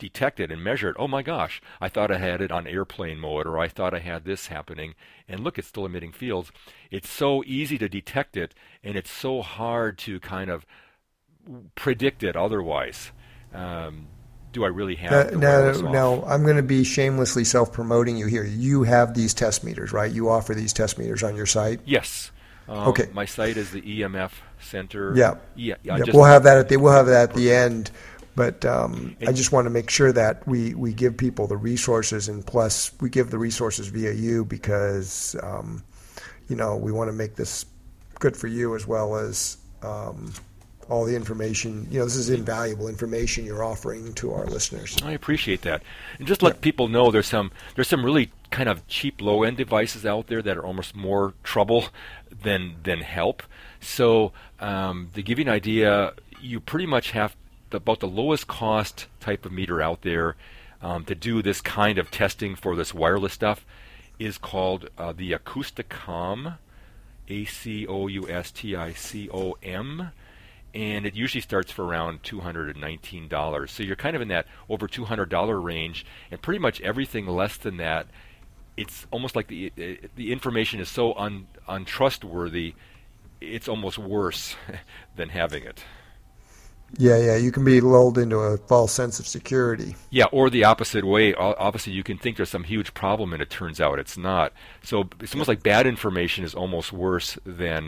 detect it and measure it. Oh my gosh, I thought I had it on airplane mode, or I thought I had this happening, and look, it's still emitting fields. It's so easy to detect it, and it's so hard to kind of predict it otherwise. Do I really have it? No, I'm going to be shamelessly self-promoting you here. You have these test meters, right? You offer these test meters on your site? Yes. Okay. My site is the EMF Center. Yeah. We'll have that at the end. But I just want to make sure that we give people the resources, and plus we give the resources via you because, we want to make this good for you as well as all the information. This is invaluable information you're offering to our listeners. I appreciate that. And just let people know there's some really kind of cheap low-end devices out there that are almost more trouble than help. So to give you an idea, you pretty much have about the lowest cost type of meter out there to do this kind of testing for this wireless stuff is called the Acousticom, Acousticom, and it usually starts for around $219. So you're kind of in that over $200 range, and pretty much everything less than that, it's almost like the information is so untrustworthy, it's almost worse than having it. Yeah, you can be lulled into a false sense of security. Yeah, or the opposite way. Obviously, you can think there's some huge problem, and it turns out it's not. So it's almost like bad information is almost worse than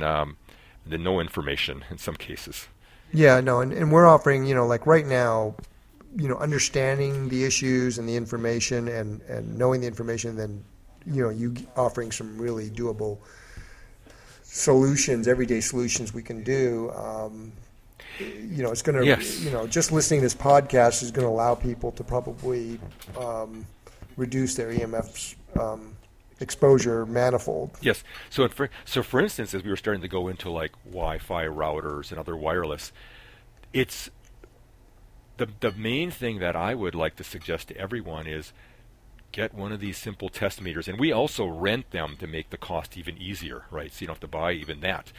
no information in some cases. Yeah, no, and we're offering, like right now, understanding the issues and the information and knowing the information, then, you offering some really doable solutions, everyday solutions we can do. It's going to, just listening to this podcast is going to allow people to probably reduce their EMF exposure manifold. Yes. So for instance, as we were starting to go into like Wi-Fi routers and other wireless, it's the main thing that I would like to suggest to everyone is get one of these simple test meters. And we also rent them to make the cost even easier, right? So you don't have to buy even that.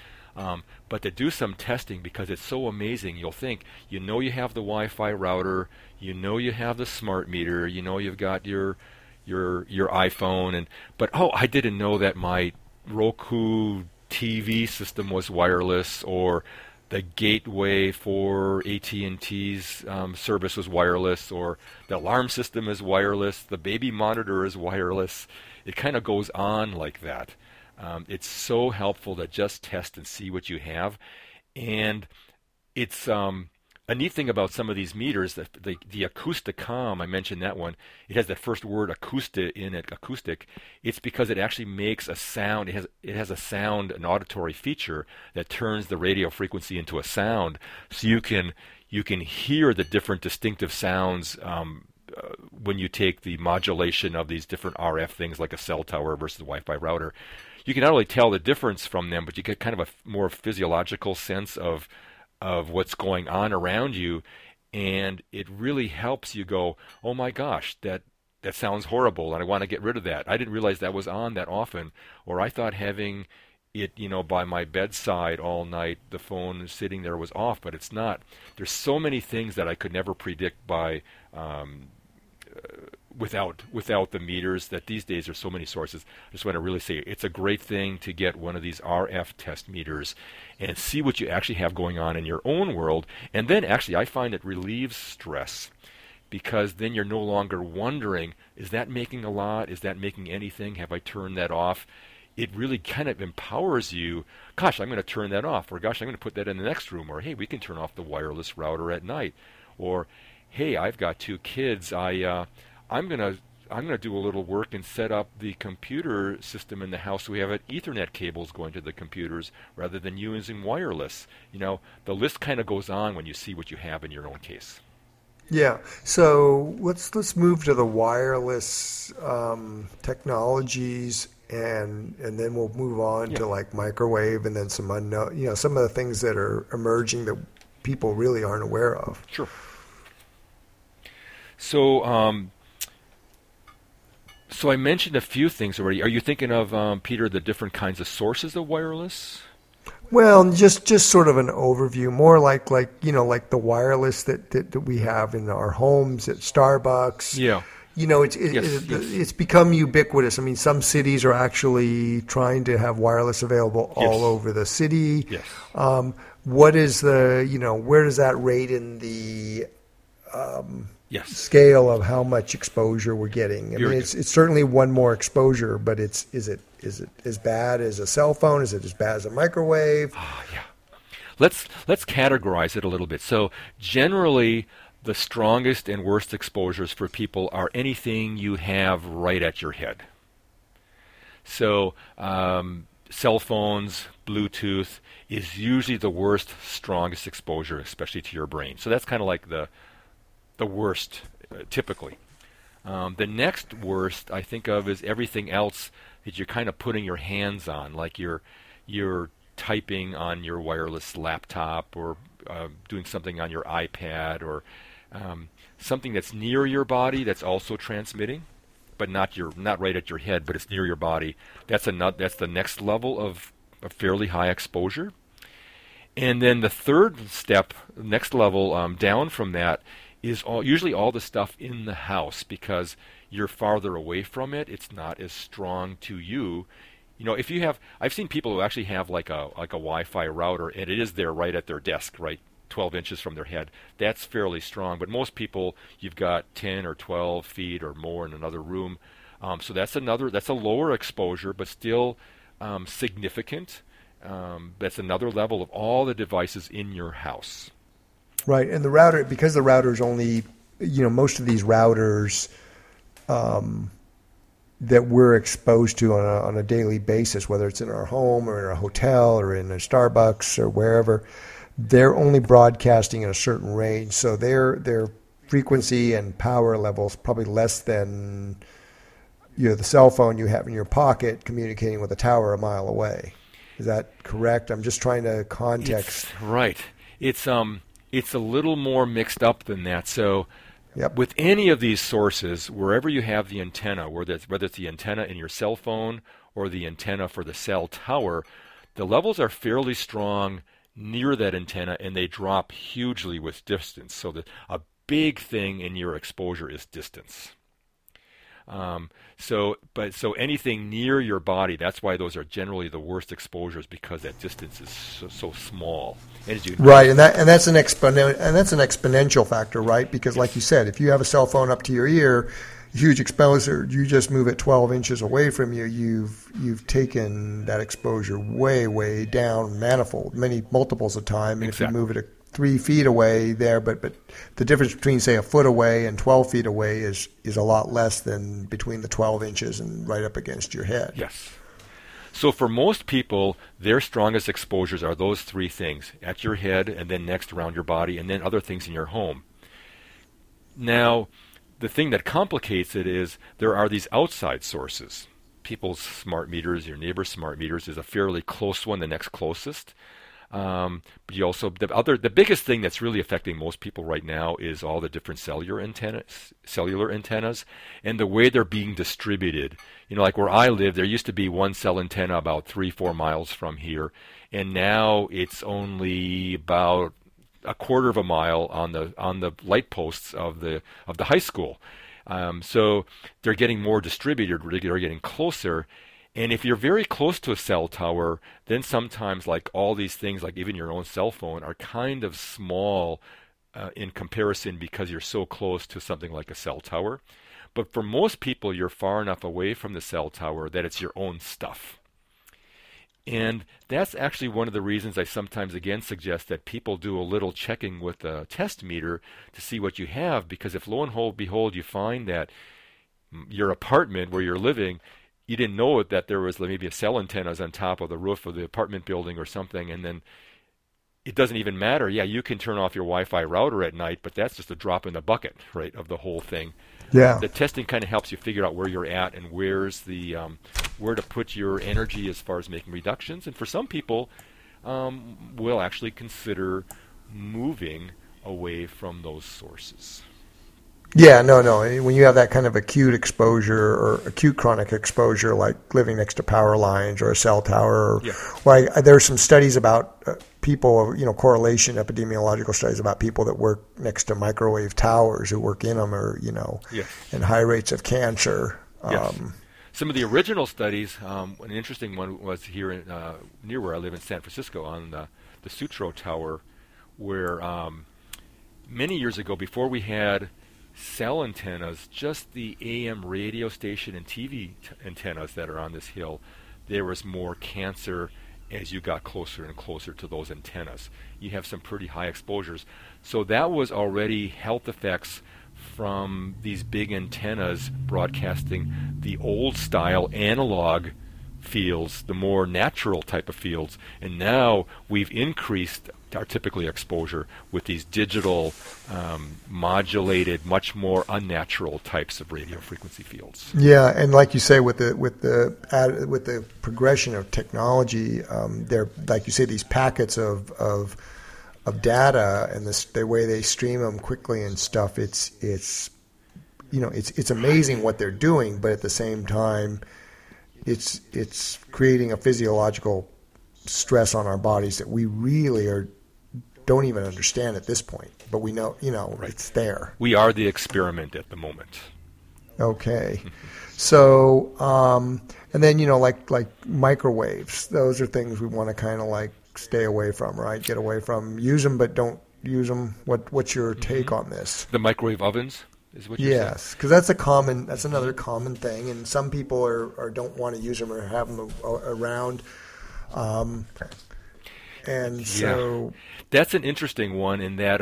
But to do some testing, because it's so amazing, you'll think, you have the Wi-Fi router, you have the smart meter, you've got your iPhone, but I didn't know that my Roku TV system was wireless, or the gateway for AT&T's service was wireless, or the alarm system is wireless, the baby monitor is wireless. It kind of goes on like that. It's so helpful to just test and see what you have. And it's a neat thing about some of these meters, the Acousticom, I mentioned that one, it has the first word acoustic in it, acoustic. It's because it actually makes a sound. It has a sound, an auditory feature that turns the radio frequency into a sound. So you can hear the different distinctive sounds when you take the modulation of these different RF things like a cell tower versus a Wi-Fi router. You can not only tell the difference from them, but you get kind of a more physiological sense of what's going on around you, and it really helps you go, oh my gosh, that sounds horrible, and I want to get rid of that. I didn't realize that was on that often, or I thought having it, by my bedside all night, the phone sitting there was off, but it's not. There's so many things that I could never predict by without the meters, that these days there's so many sources. I just want to really say it's a great thing to get one of these RF test meters and see what you actually have going on in your own world. And then actually I find it relieves stress, because then you're no longer wondering, is that making a lot? Is that making anything? Have I turned that off? It really kind of empowers you. Gosh, I'm going to turn that off, or gosh, I'm going to put that in the next room, or hey, we can turn off the wireless router at night, or hey, I've got two kids. I'm gonna do a little work and set up the computer system in the house so we have Ethernet cables going to the computers rather than using wireless. The list kind of goes on when you see what you have in your own case. Yeah. So let's move to the wireless technologies, and then we'll move on to like microwave and then some unknown. Some of the things that are emerging that people really aren't aware of. Sure. So, so I mentioned a few things already. Are you thinking of, Peter, the different kinds of sources of wireless? Well, just sort of an overview, more like the wireless that we have in our homes, at Starbucks. Yeah. It's become ubiquitous. I mean, some cities are actually trying to have wireless available all over the city. Yes. What is where does that rate in the scale of how much exposure we're getting? I mean, it's certainly one more exposure, but is it as bad as a cell phone? Is it as bad as a microwave? Let's categorize it a little bit. So generally, the strongest and worst exposures for people are anything you have right at your head. So cell phones, Bluetooth is usually the worst, strongest exposure, especially to your brain. So that's kind of like the worst, typically. The next worst I think of is everything else that you're kind of putting your hands on, like you're typing on your wireless laptop, or doing something on your iPad, or something that's near your body that's also transmitting, but not right at your head, but it's near your body. That's the next level of a fairly high exposure. And then the third step, next level down from that, is usually all the stuff in the house, because you're farther away from it. It's not as strong to you. If you have, I've seen people who actually have like a Wi-Fi router, and it is there right at their desk, right 12 inches from their head. That's fairly strong. But most people, you've got 10 or 12 feet or more in another room. So that's a lower exposure, but still significant. That's another level of all the devices in your house. Right, and the router, because the router's only, most of these routers that we're exposed to on a daily basis, whether it's in our home or in a hotel or in a Starbucks or wherever, they're only broadcasting in a certain range. So their frequency and power level's probably less than the cell phone you have in your pocket communicating with a tower a mile away. Is that correct? I'm just trying to context. Right. It's a little more mixed up than that. So with any of these sources, wherever you have the antenna, whether it's the antenna in your cell phone or the antenna for the cell tower, the levels are fairly strong near that antenna, and they drop hugely with distance. So a big thing in your exposure is distance. So anything near your body, that's why those are generally the worst exposures, because that distance is so small. And that's an exponential factor, right? Because like you said, if you have a cell phone up to your ear, huge exposure, you just move it 12 inches away from you, you've taken that exposure way down multiples of time. And exactly. If you move it 3 feet away there, but the difference between, say, a foot away and 12 feet away is a lot less than between the 12 inches and right up against your head. Yes. So for most people, their strongest exposures are those three things: at your head, and then next around your body, and then other things in your home. Now, the thing that complicates it is there are these outside sources. People's smart meters, your neighbor's smart meters is a fairly close one, the next closest. But you also, the biggest thing that's really affecting most people right now is all the different cellular antennas, and the way they're being distributed. You know, like where I live, there used to be one cell antenna about 3-4 miles from here, and now it's only about a quarter of a mile on the light posts of the high school. So they're getting more distributed. They're getting closer. And if you're very close to a cell tower, then sometimes like all these things, like even your own cell phone, are kind of small in comparison, because you're so close to something like a cell tower. But for most people, you're far enough away from the cell tower that it's your own stuff. And that's actually one of the reasons I sometimes again suggest that people do a little checking with a test meter to see what you have, because if lo and behold, you find that your apartment where you're living, you didn't know it, that there was maybe a cell antennas on top of the roof of the apartment building or something, and then it doesn't even matter. Yeah, you can turn off your Wi-Fi router at night, but that's just a drop in the bucket, right, of the whole thing. Yeah. The testing kind of helps you figure out where you're at and where's the where to put your energy as far as making reductions. And for some people, we'll actually consider moving away from those sources. Yeah, no. When you have that kind of acute exposure or acute chronic exposure, like living next to power lines or a cell tower, like there's some studies about people, correlation epidemiological studies about people that work next to microwave towers, who work in them, or and high rates of cancer. Some of the original studies, an interesting one was here in, near where I live in San Francisco, on the Sutro Tower, where many years ago, before we had cell antennas, just the AM radio station and TV antennas that are on this hill, there was more cancer as you got closer and closer to those antennas. You have some pretty high exposures. So that was already health effects from these big antennas broadcasting the old style analog fields, the more natural type of fields. And now we've increased our typically exposure with these digital, modulated, much more unnatural types of radio frequency fields. Yeah, and like you say, with the progression of technology, they're, like you say, these packets of data, and the way they stream them quickly and stuff. It's amazing what they're doing, but at the same time, it's creating a physiological stress on our bodies that we really don't even understand at this point, but we know, right. It's there. We are the experiment at the moment. Okay. So, and then, like microwaves, those are things we want to kind of like stay away from, right? Get away from, use them, but don't use them. What's your take on this? The microwave ovens? Is what you're saying? Yes, because that's another common thing, and some people are don't want to use them or have them around. And so that's an interesting one, in that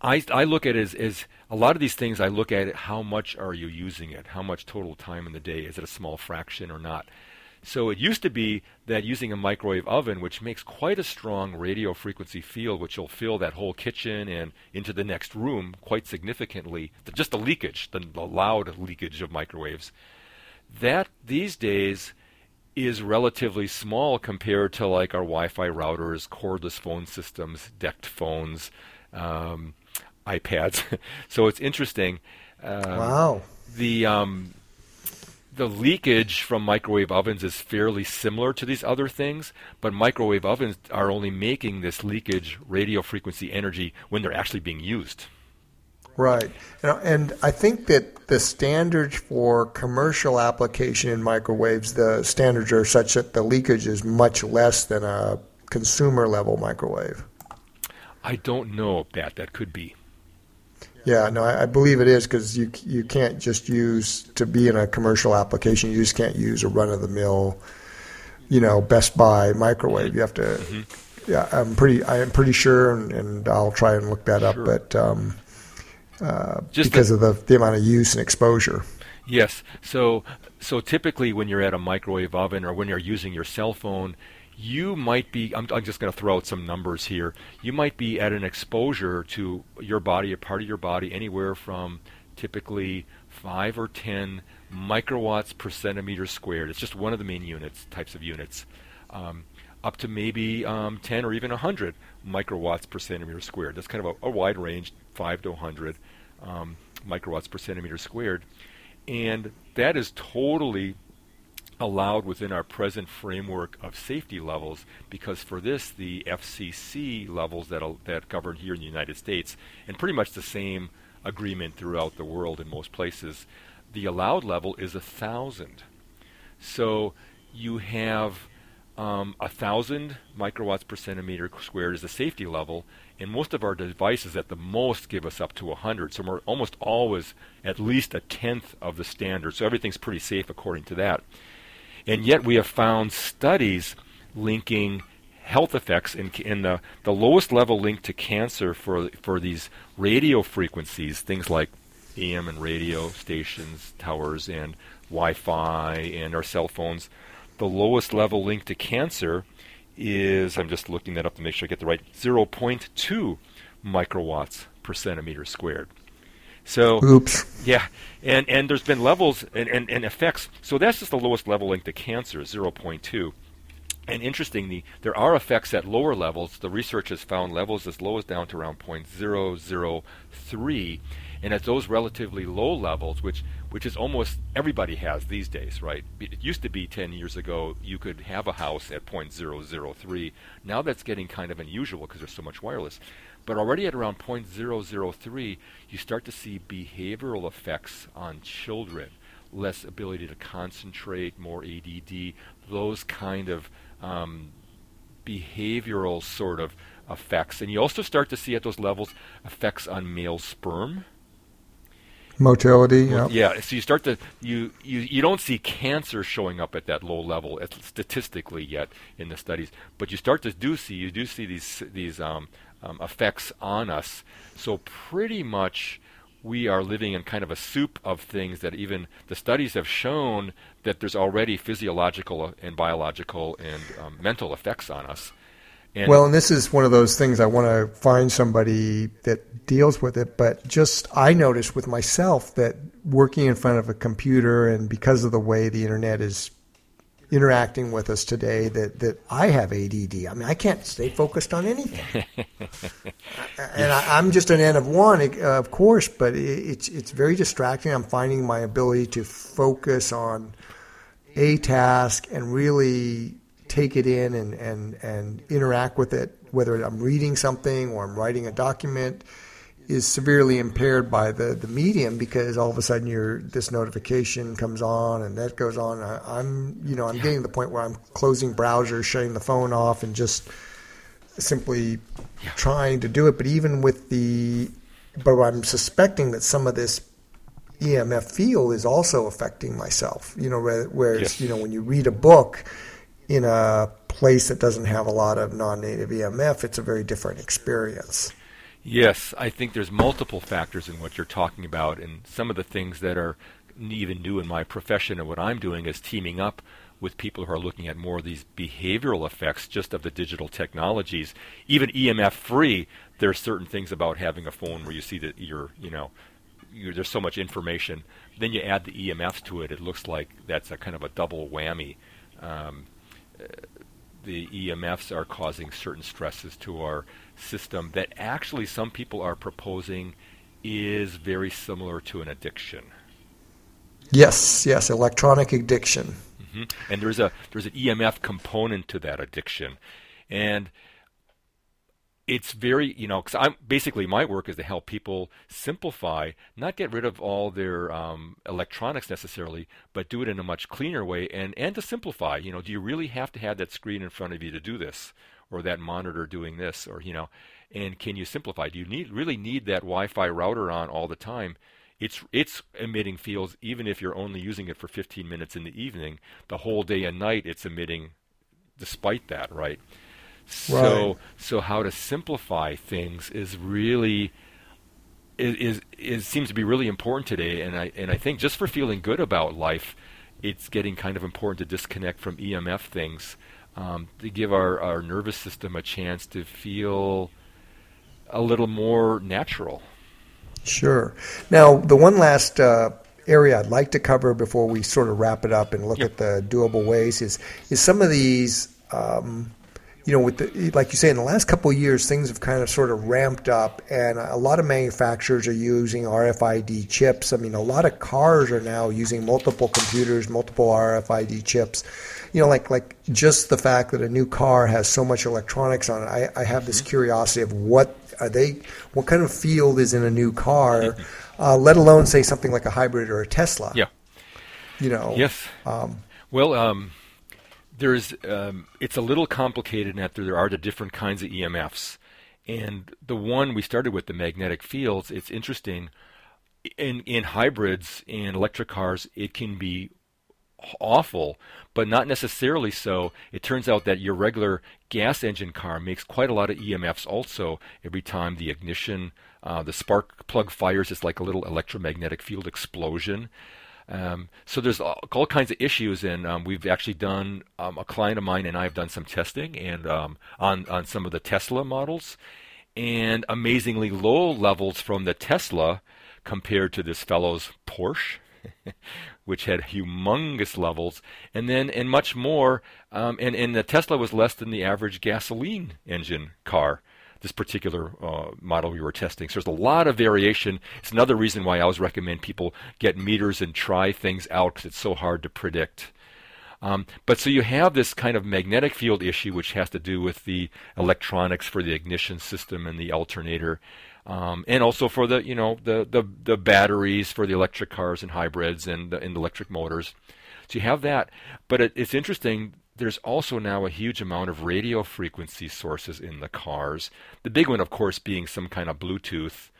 I look at it as a lot of these things. I look at it, how much are you using it? How much total time in the day? Is it a small fraction or not? So it used to be that using a microwave oven, which makes quite a strong radio frequency field, which will fill that whole kitchen and into the next room quite significantly, just the leakage, the loud leakage of microwaves, that these days is relatively small compared to like our Wi-Fi routers, cordless phone systems, DECT phones, iPads. So it's interesting. Wow. The leakage from microwave ovens is fairly similar to these other things, but microwave ovens are only making this leakage radio frequency energy when they're actually being used. Right. And I think that the standards for commercial application in microwaves, the standards are such that the leakage is much less than a consumer-level microwave. I don't know about that. That could be. Yeah, no, I believe it is, because you can't just use, to be in a commercial application, you just can't use a run-of-the-mill, Best Buy microwave. You have to, yeah, I am pretty sure, and I'll try and look that up, but because of the amount of use and exposure. Yes, so typically when you're at a microwave oven or when you're using your cell phone, you might be, I'm just going to throw out some numbers here, you might be at an exposure to your body, a part of your body, anywhere from typically 5 or 10 microwatts per centimeter squared. It's just one of the main types of units, up to maybe 10 or even 100 microwatts per centimeter squared. That's kind of a wide range, 5 to 100 microwatts per centimeter squared. And that is totally allowed within our present framework of safety levels, because for this, the FCC levels that govern here in the United States, and pretty much the same agreement throughout the world in most places, the allowed level is 1,000. So you have 1,000 microwatts per centimeter squared is the safety level, and most of our devices at the most give us up to 100, so we're almost always at least 1/10 of the standard, so everything's pretty safe according to that. And yet we have found studies linking health effects, and the lowest level link to cancer for these radio frequencies, things like AM and radio stations, towers, and Wi-Fi, and our cell phones. The lowest level link to cancer is, I'm just looking that up to make sure I get the right, 0.2 microwatts per centimeter squared. So, oops. Yeah, and there's been levels and effects. So that's just the lowest level link to cancer, 0.2. And interestingly, there are effects at lower levels. The research has found levels as low as down to around 0.003. And at those relatively low levels, which is almost everybody has these days, right? It used to be 10 years ago you could have a house at 0.003. Now that's getting kind of unusual because there's so much wireless. But already at around 0.003, you start to see behavioral effects on children, less ability to concentrate, more ADD, those kind of behavioral sort of effects. And you also start to see at those levels effects on male sperm. Motility, yeah. Yeah, so you start to, you don't see cancer showing up at that low level statistically yet in the studies, but you start to do see these effects on us. So pretty much we are living in kind of a soup of things that even the studies have shown that there's already physiological and biological and mental effects on us. And this is one of those things I want to find somebody that deals with it, but just I noticed with myself that working in front of a computer and because of the way the internet is interacting with us today, that I have ADD. I mean, I can't stay focused on anything. And I'm just an N of one, of course, but it's very distracting. I'm finding my ability to focus on a task and really take it in and interact with it, whether I'm reading something or I'm writing a document, is severely impaired by the medium, because all of a sudden this notification comes on and that goes on. I'm getting to the point where I'm closing browsers, shutting the phone off, and just simply trying to do it. But even with but I'm suspecting that some of this EMF field is also affecting myself, whereas, when you read a book in a place that doesn't have a lot of non-native EMF, it's a very different experience. Yes, I think there's multiple factors in what you're talking about, and some of the things that are even new in my profession and what I'm doing is teaming up with people who are looking at more of these behavioral effects just of the digital technologies. Even EMF-free, there are certain things about having a phone where you see that there's so much information. Then you add the EMF to it, looks like that's a kind of a double whammy. The EMFs are causing certain stresses to our system that actually some people are proposing is very similar to an addiction. Yes, electronic addiction. Mm-hmm. And there's an EMF component to that addiction. And it's very, because I'm basically, my work is to help people simplify, not get rid of all their electronics necessarily, but do it in a much cleaner way and to simplify. Do you really have to have that screen in front of you to do this, or that monitor doing this, or and can you simplify? Do you really need that Wi-Fi router on all the time? It's emitting fields even if you're only using it for 15 minutes in the evening. The whole day and night it's emitting, despite that, right? So how to simplify things is really seems to be really important today, and I think just for feeling good about life, it's getting kind of important to disconnect from EMF things, to give our nervous system a chance to feel a little more natural. Sure. Now, the one last area I'd like to cover before we sort of wrap it up and look at the doable ways is some of these. With like you say, in the last couple of years, things have kind of sort of ramped up, and a lot of manufacturers are using RFID chips. I mean, a lot of cars are now using multiple computers, multiple RFID chips. Like just the fact that a new car has so much electronics on it, I have this curiosity of what kind of field is in a new car, let alone say something like a hybrid or a Tesla. Yeah. Yes. It's a little complicated in that there are the different kinds of EMFs, and the one we started with, the magnetic fields, it's interesting. In hybrids and electric cars, it can be awful, but not necessarily so. It turns out that your regular gas engine car makes quite a lot of EMFs also. Every time the ignition, the spark plug fires, it's like a little electromagnetic field explosion. So there's all kinds of issues, and we've actually done, a client of mine and I have done some testing and on some of the Tesla models, and amazingly low levels from the Tesla compared to this fellow's Porsche, which had humongous levels, and much more, and the Tesla was less than the average gasoline engine car. This particular model we were testing. So there's a lot of variation. It's another reason why I always recommend people get meters and try things out, because it's so hard to predict. But so you have this kind of magnetic field issue, which has to do with the electronics for the ignition system and the alternator, and also for the the batteries for the electric cars and hybrids and electric motors. So you have that. But it's interesting. There's also now a huge amount of radio frequency sources in the cars. The big one, of course, being some kind of Bluetooth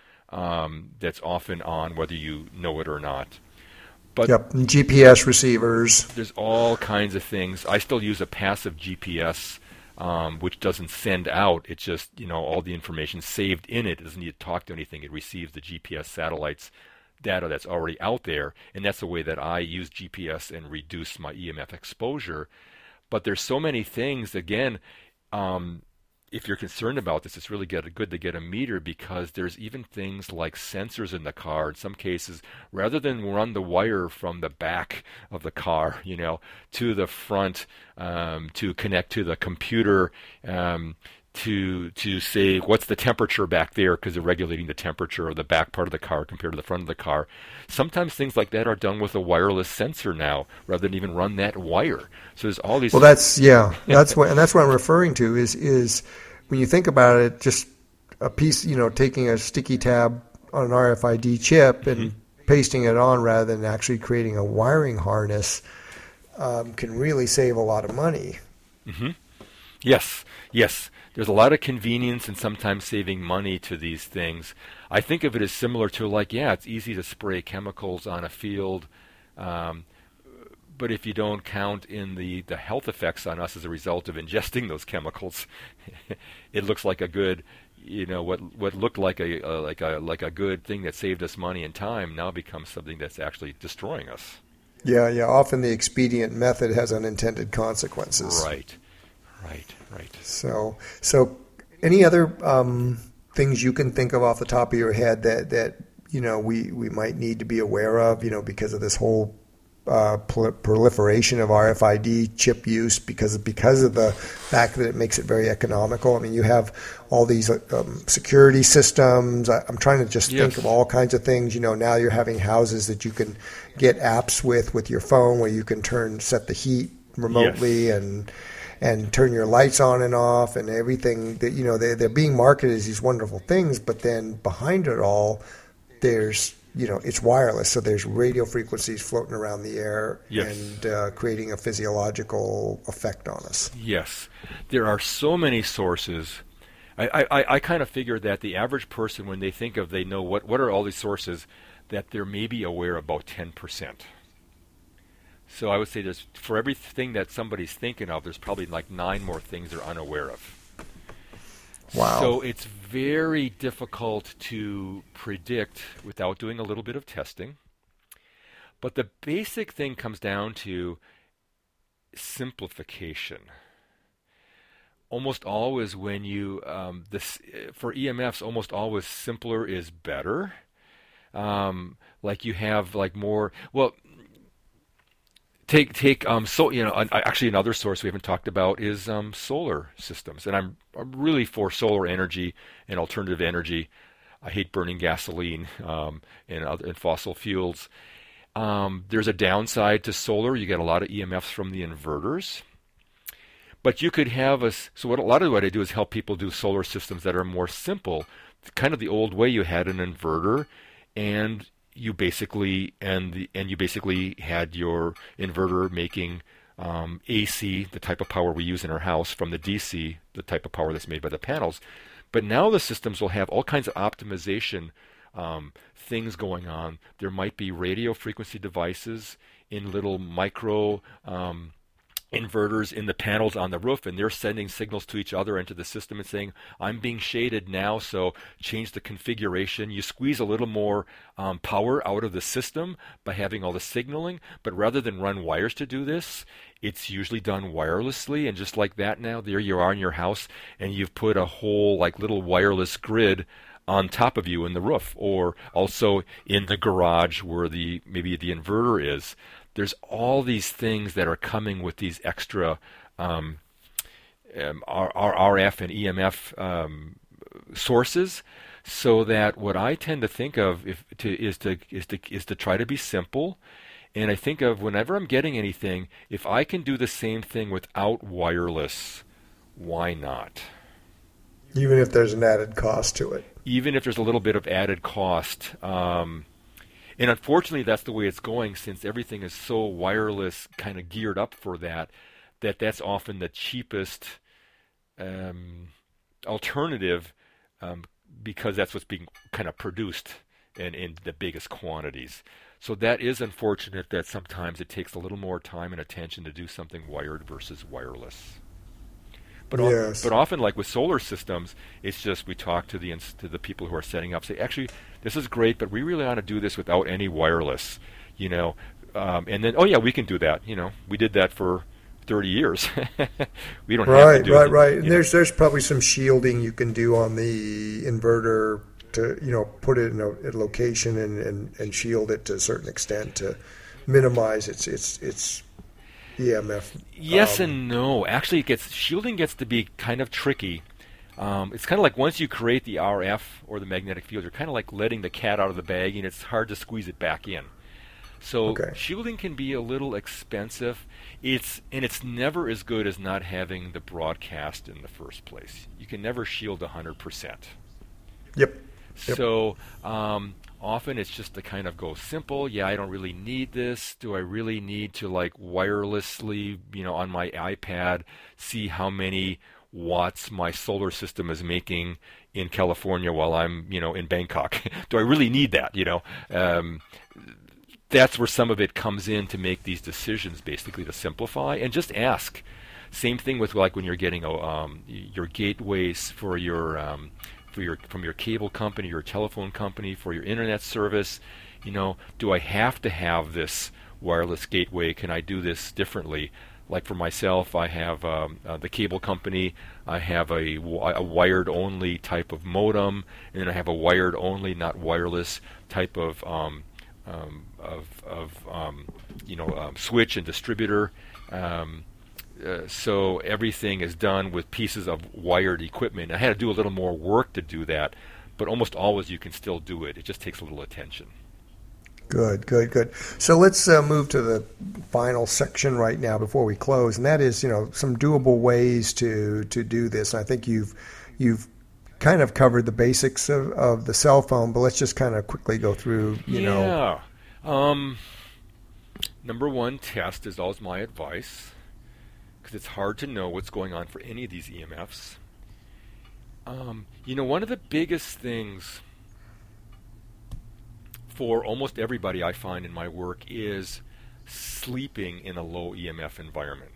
that's off and on, whether you know it or not. But GPS receivers. There's all kinds of things. I still use a passive GPS, which doesn't send out. It's just, all the information saved in it. It doesn't need to talk to anything. It receives the GPS satellites data that's already out there, and that's the way that I use GPS and reduce my EMF exposure. But there's so many things, again, if you're concerned about this, it's really good to get a meter, because there's even things like sensors in the car. In some cases, rather than run the wire from the back of the car, to the front, to connect to the computer, to say what's the temperature back there, because they're regulating the temperature of the back part of the car compared to the front of the car. Sometimes things like that are done with a wireless sensor now, rather than even run that wire. So there's all these. Well, that's what I'm referring to. Is when you think about it, just a piece, taking a sticky tab on an RFID chip and pasting it on, rather than actually creating a wiring harness, can really save a lot of money. Mm-hmm. Yes. There's a lot of convenience and sometimes saving money to these things. I think of it as similar to it's easy to spray chemicals on a field, but if you don't count in the health effects on us as a result of ingesting those chemicals, it looks like a good, what looked like a good thing that saved us money and time now becomes something that's actually destroying us. Yeah. Often the expedient method has unintended consequences. Right. So any other things you can think of off the top of your head that we might need to be aware of, because of this whole proliferation of RFID chip use, because of the fact that it makes it very economical? I mean, you have all these security systems. I'm trying to just think of all kinds of things. Now you're having houses that you can get apps with your phone, where you can set the heat remotely and and turn your lights on and off and everything. That, you know, they're being marketed as these wonderful things, but then behind it all, there's, you know, it's wireless, so there's radio frequencies floating around the air and creating a physiological effect on us. Yes. There are so many sources. I kind of figure that the average person, when they think of, they know what are all these sources, that they're maybe aware about 10%. So I would say there's, for everything that somebody's thinking of, there's probably like 9 more things they're unaware of. Wow. So it's very difficult to predict without doing a little bit of testing. But the basic thing comes down to simplification. Almost always when you, for EMFs, almost always simpler is better. Like you have like more, well, so, you know, actually another source we haven't talked about is solar systems. And I'm really for solar energy and alternative energy. I hate burning gasoline and fossil fuels. There's a downside to solar. You get a lot of EMFs from the inverters. But you could have a, so what a lot of what I do is help people do solar systems that are more simple, kind of the old way. You had an inverter and you basically had your inverter making AC, the type of power we use in our house, from the DC, the type of power that's made by the panels. But now the systems will have all kinds of optimization things going on. There might be radio frequency devices in little micro inverters in the panels on the roof, and they're sending signals to each other and to the system and saying, I'm being shaded now, so change the configuration. You squeeze a little more power out of the system by having all the signaling, but rather than run wires to do this, it's usually done wirelessly, and just like that now, there you are in your house, and you've put a whole like little wireless grid on top of you in the roof, or also in the garage where the maybe the inverter is. There's all these things that are coming with these extra RF and EMF sources, so that what I tend to think of is to try to be simple. And I think of, whenever I'm getting anything, if I can do the same thing without wireless, why not? Even if there's an added cost to it. Even if there's a little bit of added cost. And unfortunately, that's the way it's going, since everything is so wireless, kind of geared up for that, that's often the cheapest alternative, because that's what's being kind of produced and in the biggest quantities. So that is unfortunate that sometimes it takes a little more time and attention to do something wired versus wireless. But, yes. But often, like with solar systems, it's just we talk to the people who are setting up, say, actually, this is great, but we really ought to do this without any wireless, you know. And then, oh, yeah, we can do that. You know, we did that for 30 years. We don't have to do it. Right. And there's probably some shielding you can do on the inverter to, you know, put it in a location and shield it to a certain extent to minimize its EMF. Yes and no. Actually, shielding gets to be kind of tricky. It's kind of like once you create the RF or the magnetic field, you're kind of like letting the cat out of the bag, and it's hard to squeeze it back in. So Shielding can be a little expensive. It's never as good as not having the broadcast in the first place. You can never shield 100%. Yep. So often it's just to kind of go simple. Yeah, I don't really need this. Do I really need to like wirelessly, you know, on my iPad, see how many watts my solar system is making in California while I'm, you know, in Bangkok? Do I really need that? You know, that's where some of it comes in to make these decisions, basically to simplify and just ask. Same thing with like when you're getting your gateways for your from your cable company, your telephone company, for your internet service. You know, do I have to have this wireless gateway? Can I do this differently? Like for myself, I have the cable company, I have a wired-only type of modem, and then I have a wired-only, not wireless, type of switch and distributor. So everything is done with pieces of wired equipment. I had to do a little more work to do that, but almost always you can still do it. It just takes a little attention. Good, good, good. So let's move to the final section right now before we close, and that is, you know, some doable ways to do this. And I think you've kind of covered the basics of the cell phone, but let's just kind of quickly go through, you know. Yeah. Number one, test is always my advice, because it's hard to know what's going on for any of these EMFs. You know, one of the biggest things for almost everybody I find in my work is sleeping in a low EMF environment.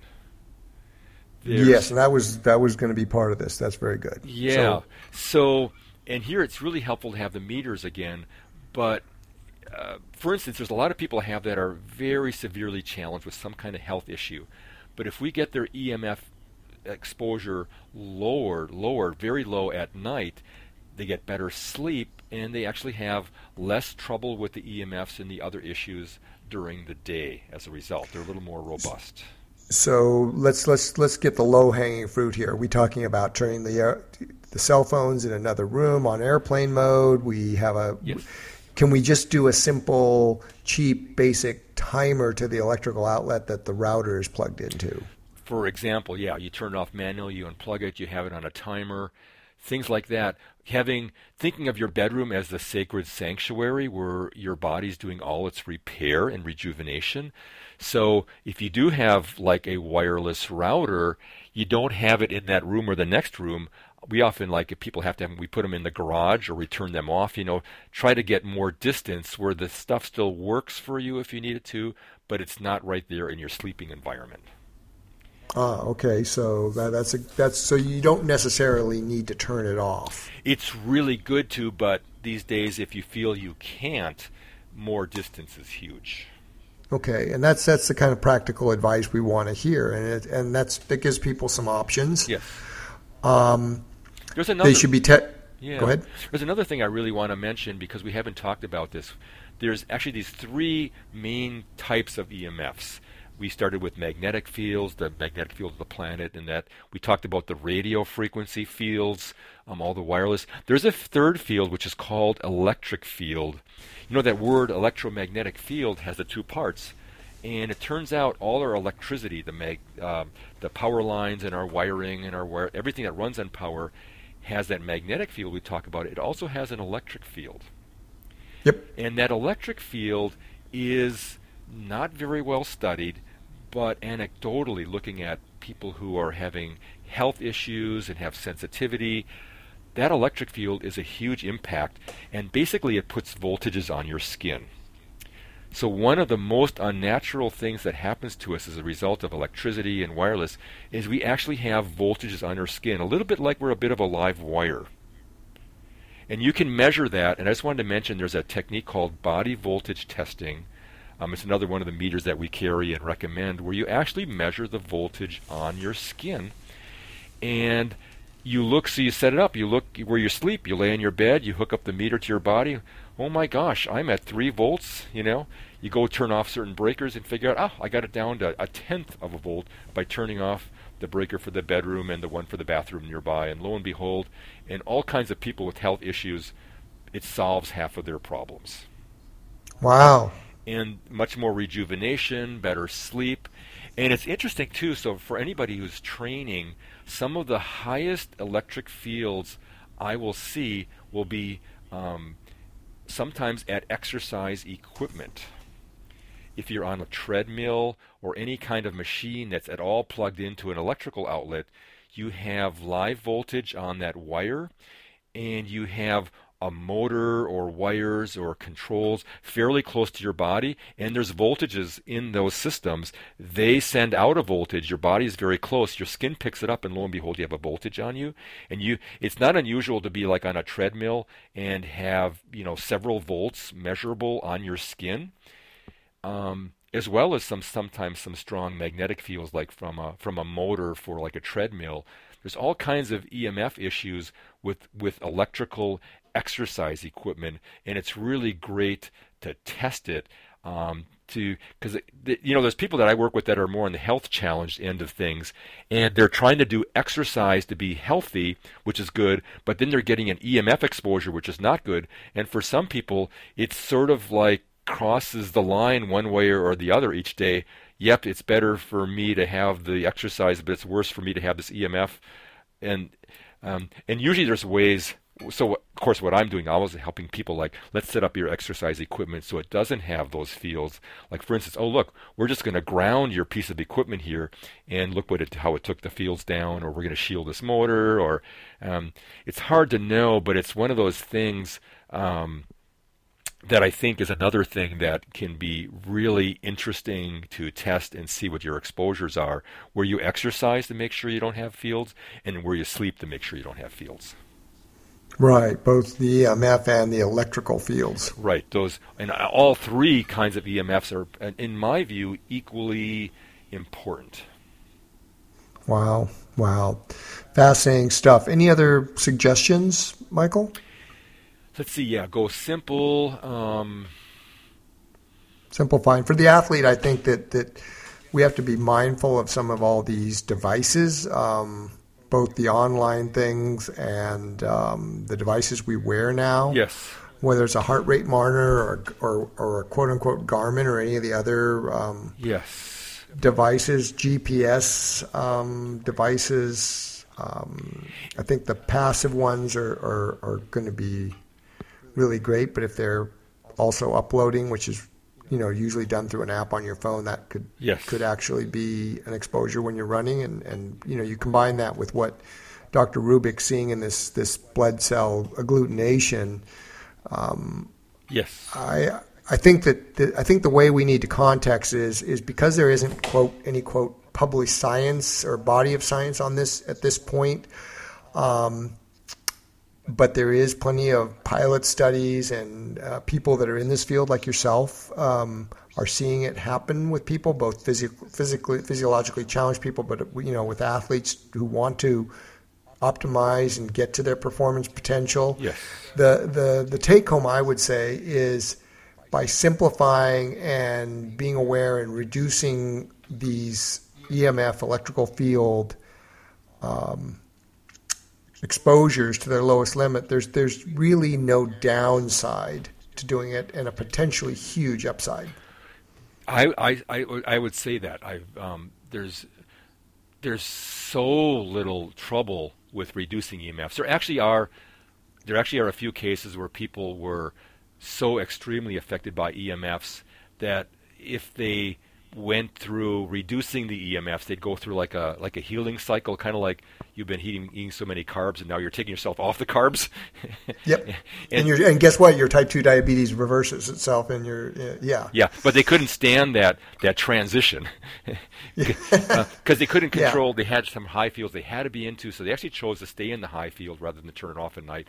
Yes, and that was going to be part of this. That's very good. Yeah. So and here it's really helpful to have the meters again, but for instance, there's a lot of people I have that are very severely challenged with some kind of health issue. But if we get their EMF exposure lower, very low at night, they get better sleep, and they actually have less trouble with the EMFs and the other issues during the day as a result. They're a little more robust. So let's get the low-hanging fruit here. Are we talking about turning the cell phones in another room on airplane mode? We have a... Yes. Can we just do a simple, cheap, basic timer to the electrical outlet that the router is plugged into? For example, yeah, you turn it off manually, you unplug it, you have it on a timer, things like that. Thinking of your bedroom as the sacred sanctuary where your body's doing all its repair and rejuvenation. So if you do have like a wireless router, you don't have it in that room or the next room. We often, like, if people have to have them, we put them in the garage or we turn them off, you know, try to get more distance where the stuff still works for you if you need it to, but it's not right there in your sleeping environment. Ah, okay. So so you don't necessarily need to turn it off. It's really good to, but these days if you feel you can't, more distance is huge. Okay, and that's the kind of practical advice we want to hear, and that gives people some options. Yes. There's another. They should be. Yeah. Go ahead. There's another thing I really want to mention because we haven't talked about this. There's actually these three main types of EMFs. We started with magnetic fields, the magnetic field of the planet, and that we talked about the radio frequency fields, all the wireless. There's a third field which is called electric field. You know that word electromagnetic field has the two parts. And it turns out all our electricity, the power lines and our wiring and everything that runs on power has that magnetic field we talk about. It also has an electric field. Yep. And that electric field is not very well studied, but anecdotally looking at people who are having health issues and have sensitivity, that electric field is a huge impact. And basically it puts voltages on your skin. So one of the most unnatural things that happens to us as a result of electricity and wireless is we actually have voltages on our skin, a little bit like we're a bit of a live wire. And you can measure that, and I just wanted to mention there's a technique called body voltage testing. It's another one of the meters that we carry and recommend where you actually measure the voltage on your skin. And you look, so you set it up, you look where you sleep, you lay in your bed, you hook up the meter to your body. Oh my gosh, I'm at 3 volts, you know. You go turn off certain breakers and figure out, I got it down to 1/10 of a volt by turning off the breaker for the bedroom and the one for the bathroom nearby. And lo and behold, in all kinds of people with health issues, it solves half of their problems. Wow. And much more rejuvenation, better sleep. And it's interesting, too, so for anybody who's training, some of the highest electric fields I will see will be... sometimes at exercise equipment. If you're on a treadmill or any kind of machine that's at all plugged into an electrical outlet, you have live voltage on that wire, and you have a motor or wires or controls fairly close to your body, and there's voltages in those systems. They send out a voltage. Your body is very close. Your skin picks it up, and lo and behold, you have a voltage on you. And it's not unusual to be like on a treadmill and have, you know, several volts measurable on your skin, as well as sometimes some strong magnetic fields like from a motor for like a treadmill. There's all kinds of EMF issues with electrical exercise equipment, and it's really great to test it because you know, there's people that I work with that are more on the health challenged end of things, and they're trying to do exercise to be healthy, which is good, but then they're getting an EMF exposure, which is not good. And for some people, it's sort of like crosses the line one way or the other each day. Yep, it's better for me to have the exercise, but it's worse for me to have this EMF. And usually there's ways. So, of course, what I'm doing now is helping people, like, let's set up your exercise equipment so it doesn't have those fields. Like, for instance, oh, look, we're just going to ground your piece of equipment here, and look what how it took the fields down, or we're going to shield this motor, or it's hard to know, but it's one of those things that I think is another thing that can be really interesting to test and see what your exposures are, where you exercise to make sure you don't have fields, and where you sleep to make sure you don't have fields. Right, both the EMF and the electrical fields. Right, those, and all three kinds of EMFs are, in my view, equally important. Wow, fascinating stuff. Any other suggestions, Michael? Let's see. Yeah, go simple. Simplifying for the athlete. I think that we have to be mindful of some of all these devices. Both the online things and the devices we wear now. Yes. Whether it's a heart rate monitor or a quote-unquote Garmin or any of the other devices, GPS devices. I think the passive ones are going to be really great, but if they're also uploading, which is usually done through an app on your phone, that could actually be an exposure when you're running. And you combine that with what Dr. Rubik's seeing in this blood cell agglutination. I think that the way we need to context is because there isn't any published science or body of science on this at this point. But there is plenty of pilot studies and people that are in this field, like yourself, are seeing it happen with people, both physiologically challenged people, but with athletes who want to optimize and get to their performance potential. Yes. The take home, I would say, is by simplifying and being aware and reducing these EMF electrical field exposures to their lowest limit, there's really no downside to doing it, and a potentially huge upside. I would say that there's so little trouble with reducing EMFs. There actually are a few cases where people were so extremely affected by EMFs that if they went through reducing the EMFs, they'd go through like a healing cycle, kind of like you've been eating so many carbs and now you're taking yourself off the carbs. Yep. and guess what? Your type 2 diabetes reverses itself in your Yeah, but they couldn't stand that transition because they couldn't control. They had some high fields they had to be into, so they actually chose to stay in the high field rather than turn it off at night.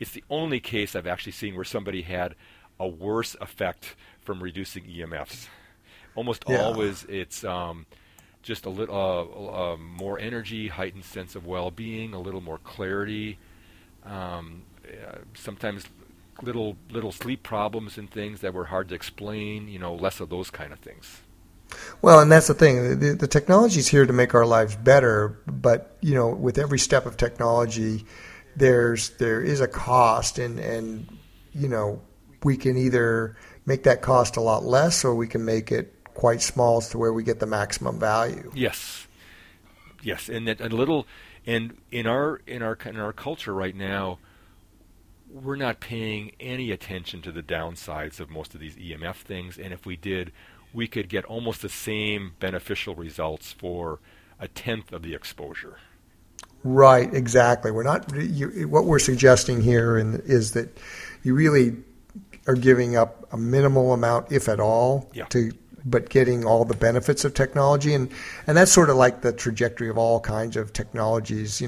It's the only case I've actually seen where somebody had a worse effect from reducing EMFs. Almost always, it's just a little more energy, heightened sense of well-being, a little more clarity. Sometimes little sleep problems and things that were hard to explain. Less of those kind of things. Well, and that's the thing. The technology is here to make our lives better, but with every step of technology, there is a cost, and we can either make that cost a lot less, or we can make it quite small as to where we get the maximum value. Yes, and in our culture right now, we're not paying any attention to the downsides of most of these EMF things, and if we did, we could get almost the same beneficial results for 1/10 of the exposure. Right, exactly. We're not. What we're suggesting here is that you really are giving up a minimal amount, if at all, but getting all the benefits of technology. And that's sort of like the trajectory of all kinds of technologies. We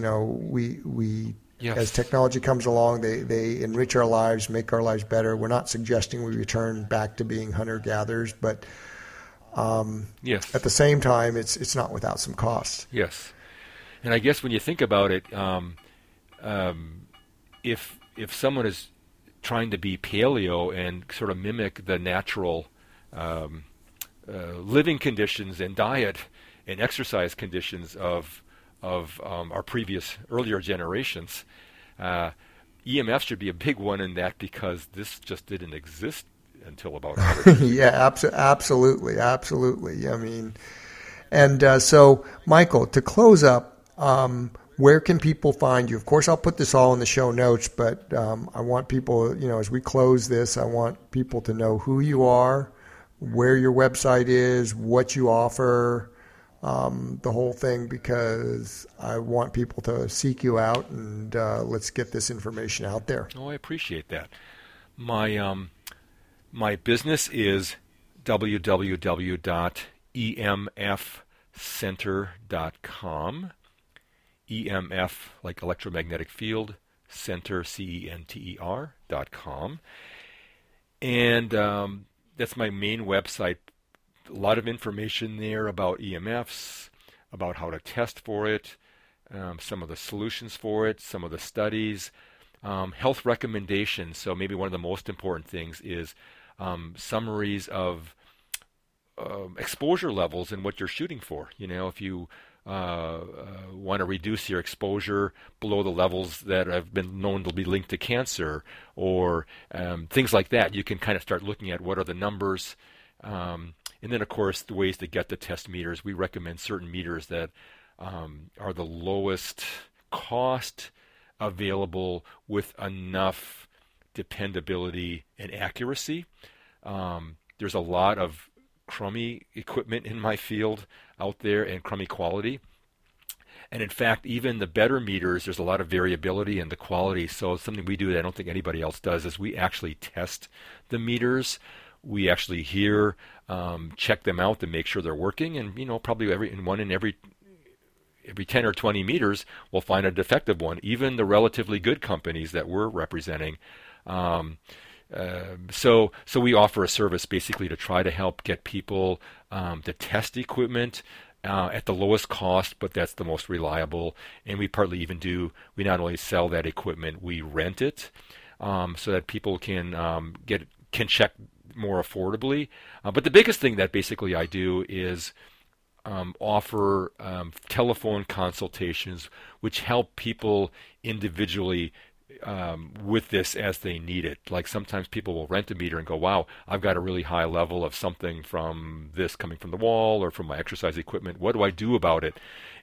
as technology comes along, they enrich our lives, make our lives better. We're not suggesting we return back to being hunter-gatherers, but at the same time, it's not without some cost. Yes. And I guess when you think about it, if someone is trying to be paleo and sort of mimic the natural living conditions and diet and exercise conditions of our earlier generations, EMF should be a big one in that, because this just didn't exist until about 100 years ago. Yeah, absolutely. I mean, and so, Michael, to close up, where can people find you? Of course, I'll put this all in the show notes, but I want people, you know, as we close this, I want people to know who you are, where your website is, what you offer, the whole thing, because I want people to seek you out, and let's get this information out there. Oh, I appreciate that. My my business is www.emfcenter.com. EMF, like electromagnetic field, center, center.com. And that's my main website. A lot of information there about EMFs, about how to test for it, some of the solutions for it, some of the studies, health recommendations. So maybe one of the most important things is summaries of exposure levels and what you're shooting for. You know, if you want to reduce your exposure below the levels that have been known to be linked to cancer, or things like that, you can kind of start looking at what are the numbers. And then, of course, the ways to get the test meters. We recommend certain meters that are the lowest cost available with enough dependability and accuracy. There's a lot of crummy equipment in my field out there, and crummy quality. And in fact, even the better meters, there's a lot of variability in the quality. So something we do that I don't think anybody else does is we actually test the meters. We actually here check them out to make sure they're working, and you know, probably every 10 or 20 meters we'll find a defective one. Even the relatively good companies that we're representing. So we offer a service basically to try to help get people to test equipment at the lowest cost, but that's the most reliable. And we partly even do, we not only sell that equipment, we rent it so that people can can check more affordably. But the biggest thing that basically I do is offer telephone consultations, which help people individually with this as they need it. Like sometimes people will rent a meter and go, wow, I've got a really high level of something from this coming from the wall or from my exercise equipment. What do I do about it?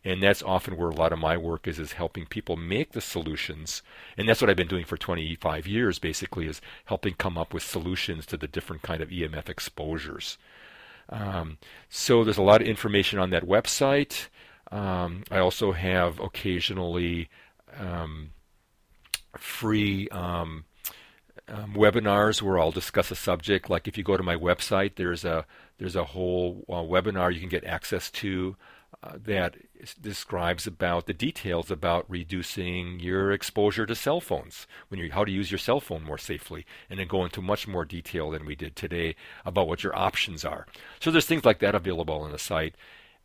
And that's often where a lot of my work is helping people make the solutions. And that's what I've been doing for 25 years, basically, is helping come up with solutions to the different kind of EMF exposures. So there's a lot of information on that website. I also have occasionally free webinars where I'll discuss a subject. Like if you go to my website, there's a whole webinar you can get access to that describes about the details about reducing your exposure to cell phones, how to use your cell phone more safely, and then go into much more detail than we did today about what your options are. So there's things like that available on the site.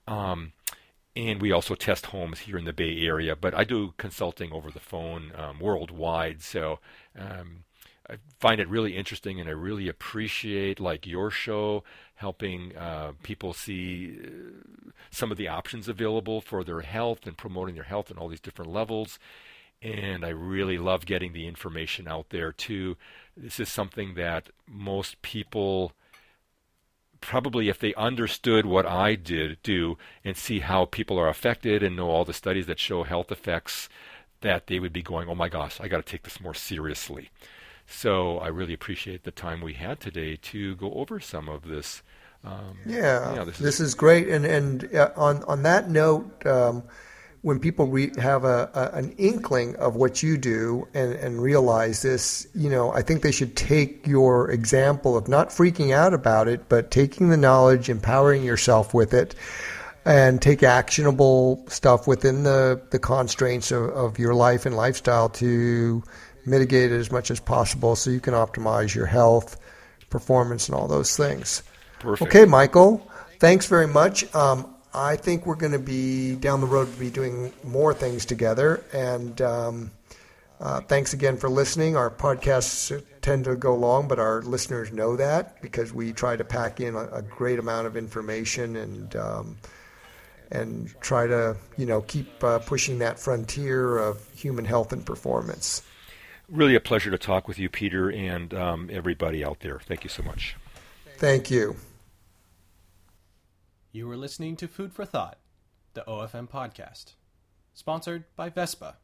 And we also test homes here in the Bay Area, but I do consulting over the phone worldwide. So I find it really interesting, and I really appreciate like your show helping people see some of the options available for their health and promoting their health in all these different levels. And I really love getting the information out there too. This is something that most people probably, if they understood what I do and see how people are affected and know all the studies that show health effects, that they would be going, oh my gosh, I got to take this more seriously. So I really appreciate the time we had today to go over some of this. This is great. And on that note, when people have an inkling of what you do and realize this, you know, I think they should take your example of not freaking out about it, but taking the knowledge, empowering yourself with it, and take actionable stuff within the constraints of your life and lifestyle to mitigate it as much as possible so you can optimize your health, performance, and all those things. Perfect. Okay, Michael, thanks very much. I think we're going to be down the road to be doing more things together. And thanks again for listening. Our podcasts tend to go long, but our listeners know that because we try to pack in a great amount of information and try to, you know, keep pushing that frontier of human health and performance. Really a pleasure to talk with you, Peter, and everybody out there. Thank you so much. Thank you. You were listening to Food for Thought, the OFM podcast, sponsored by Vespa.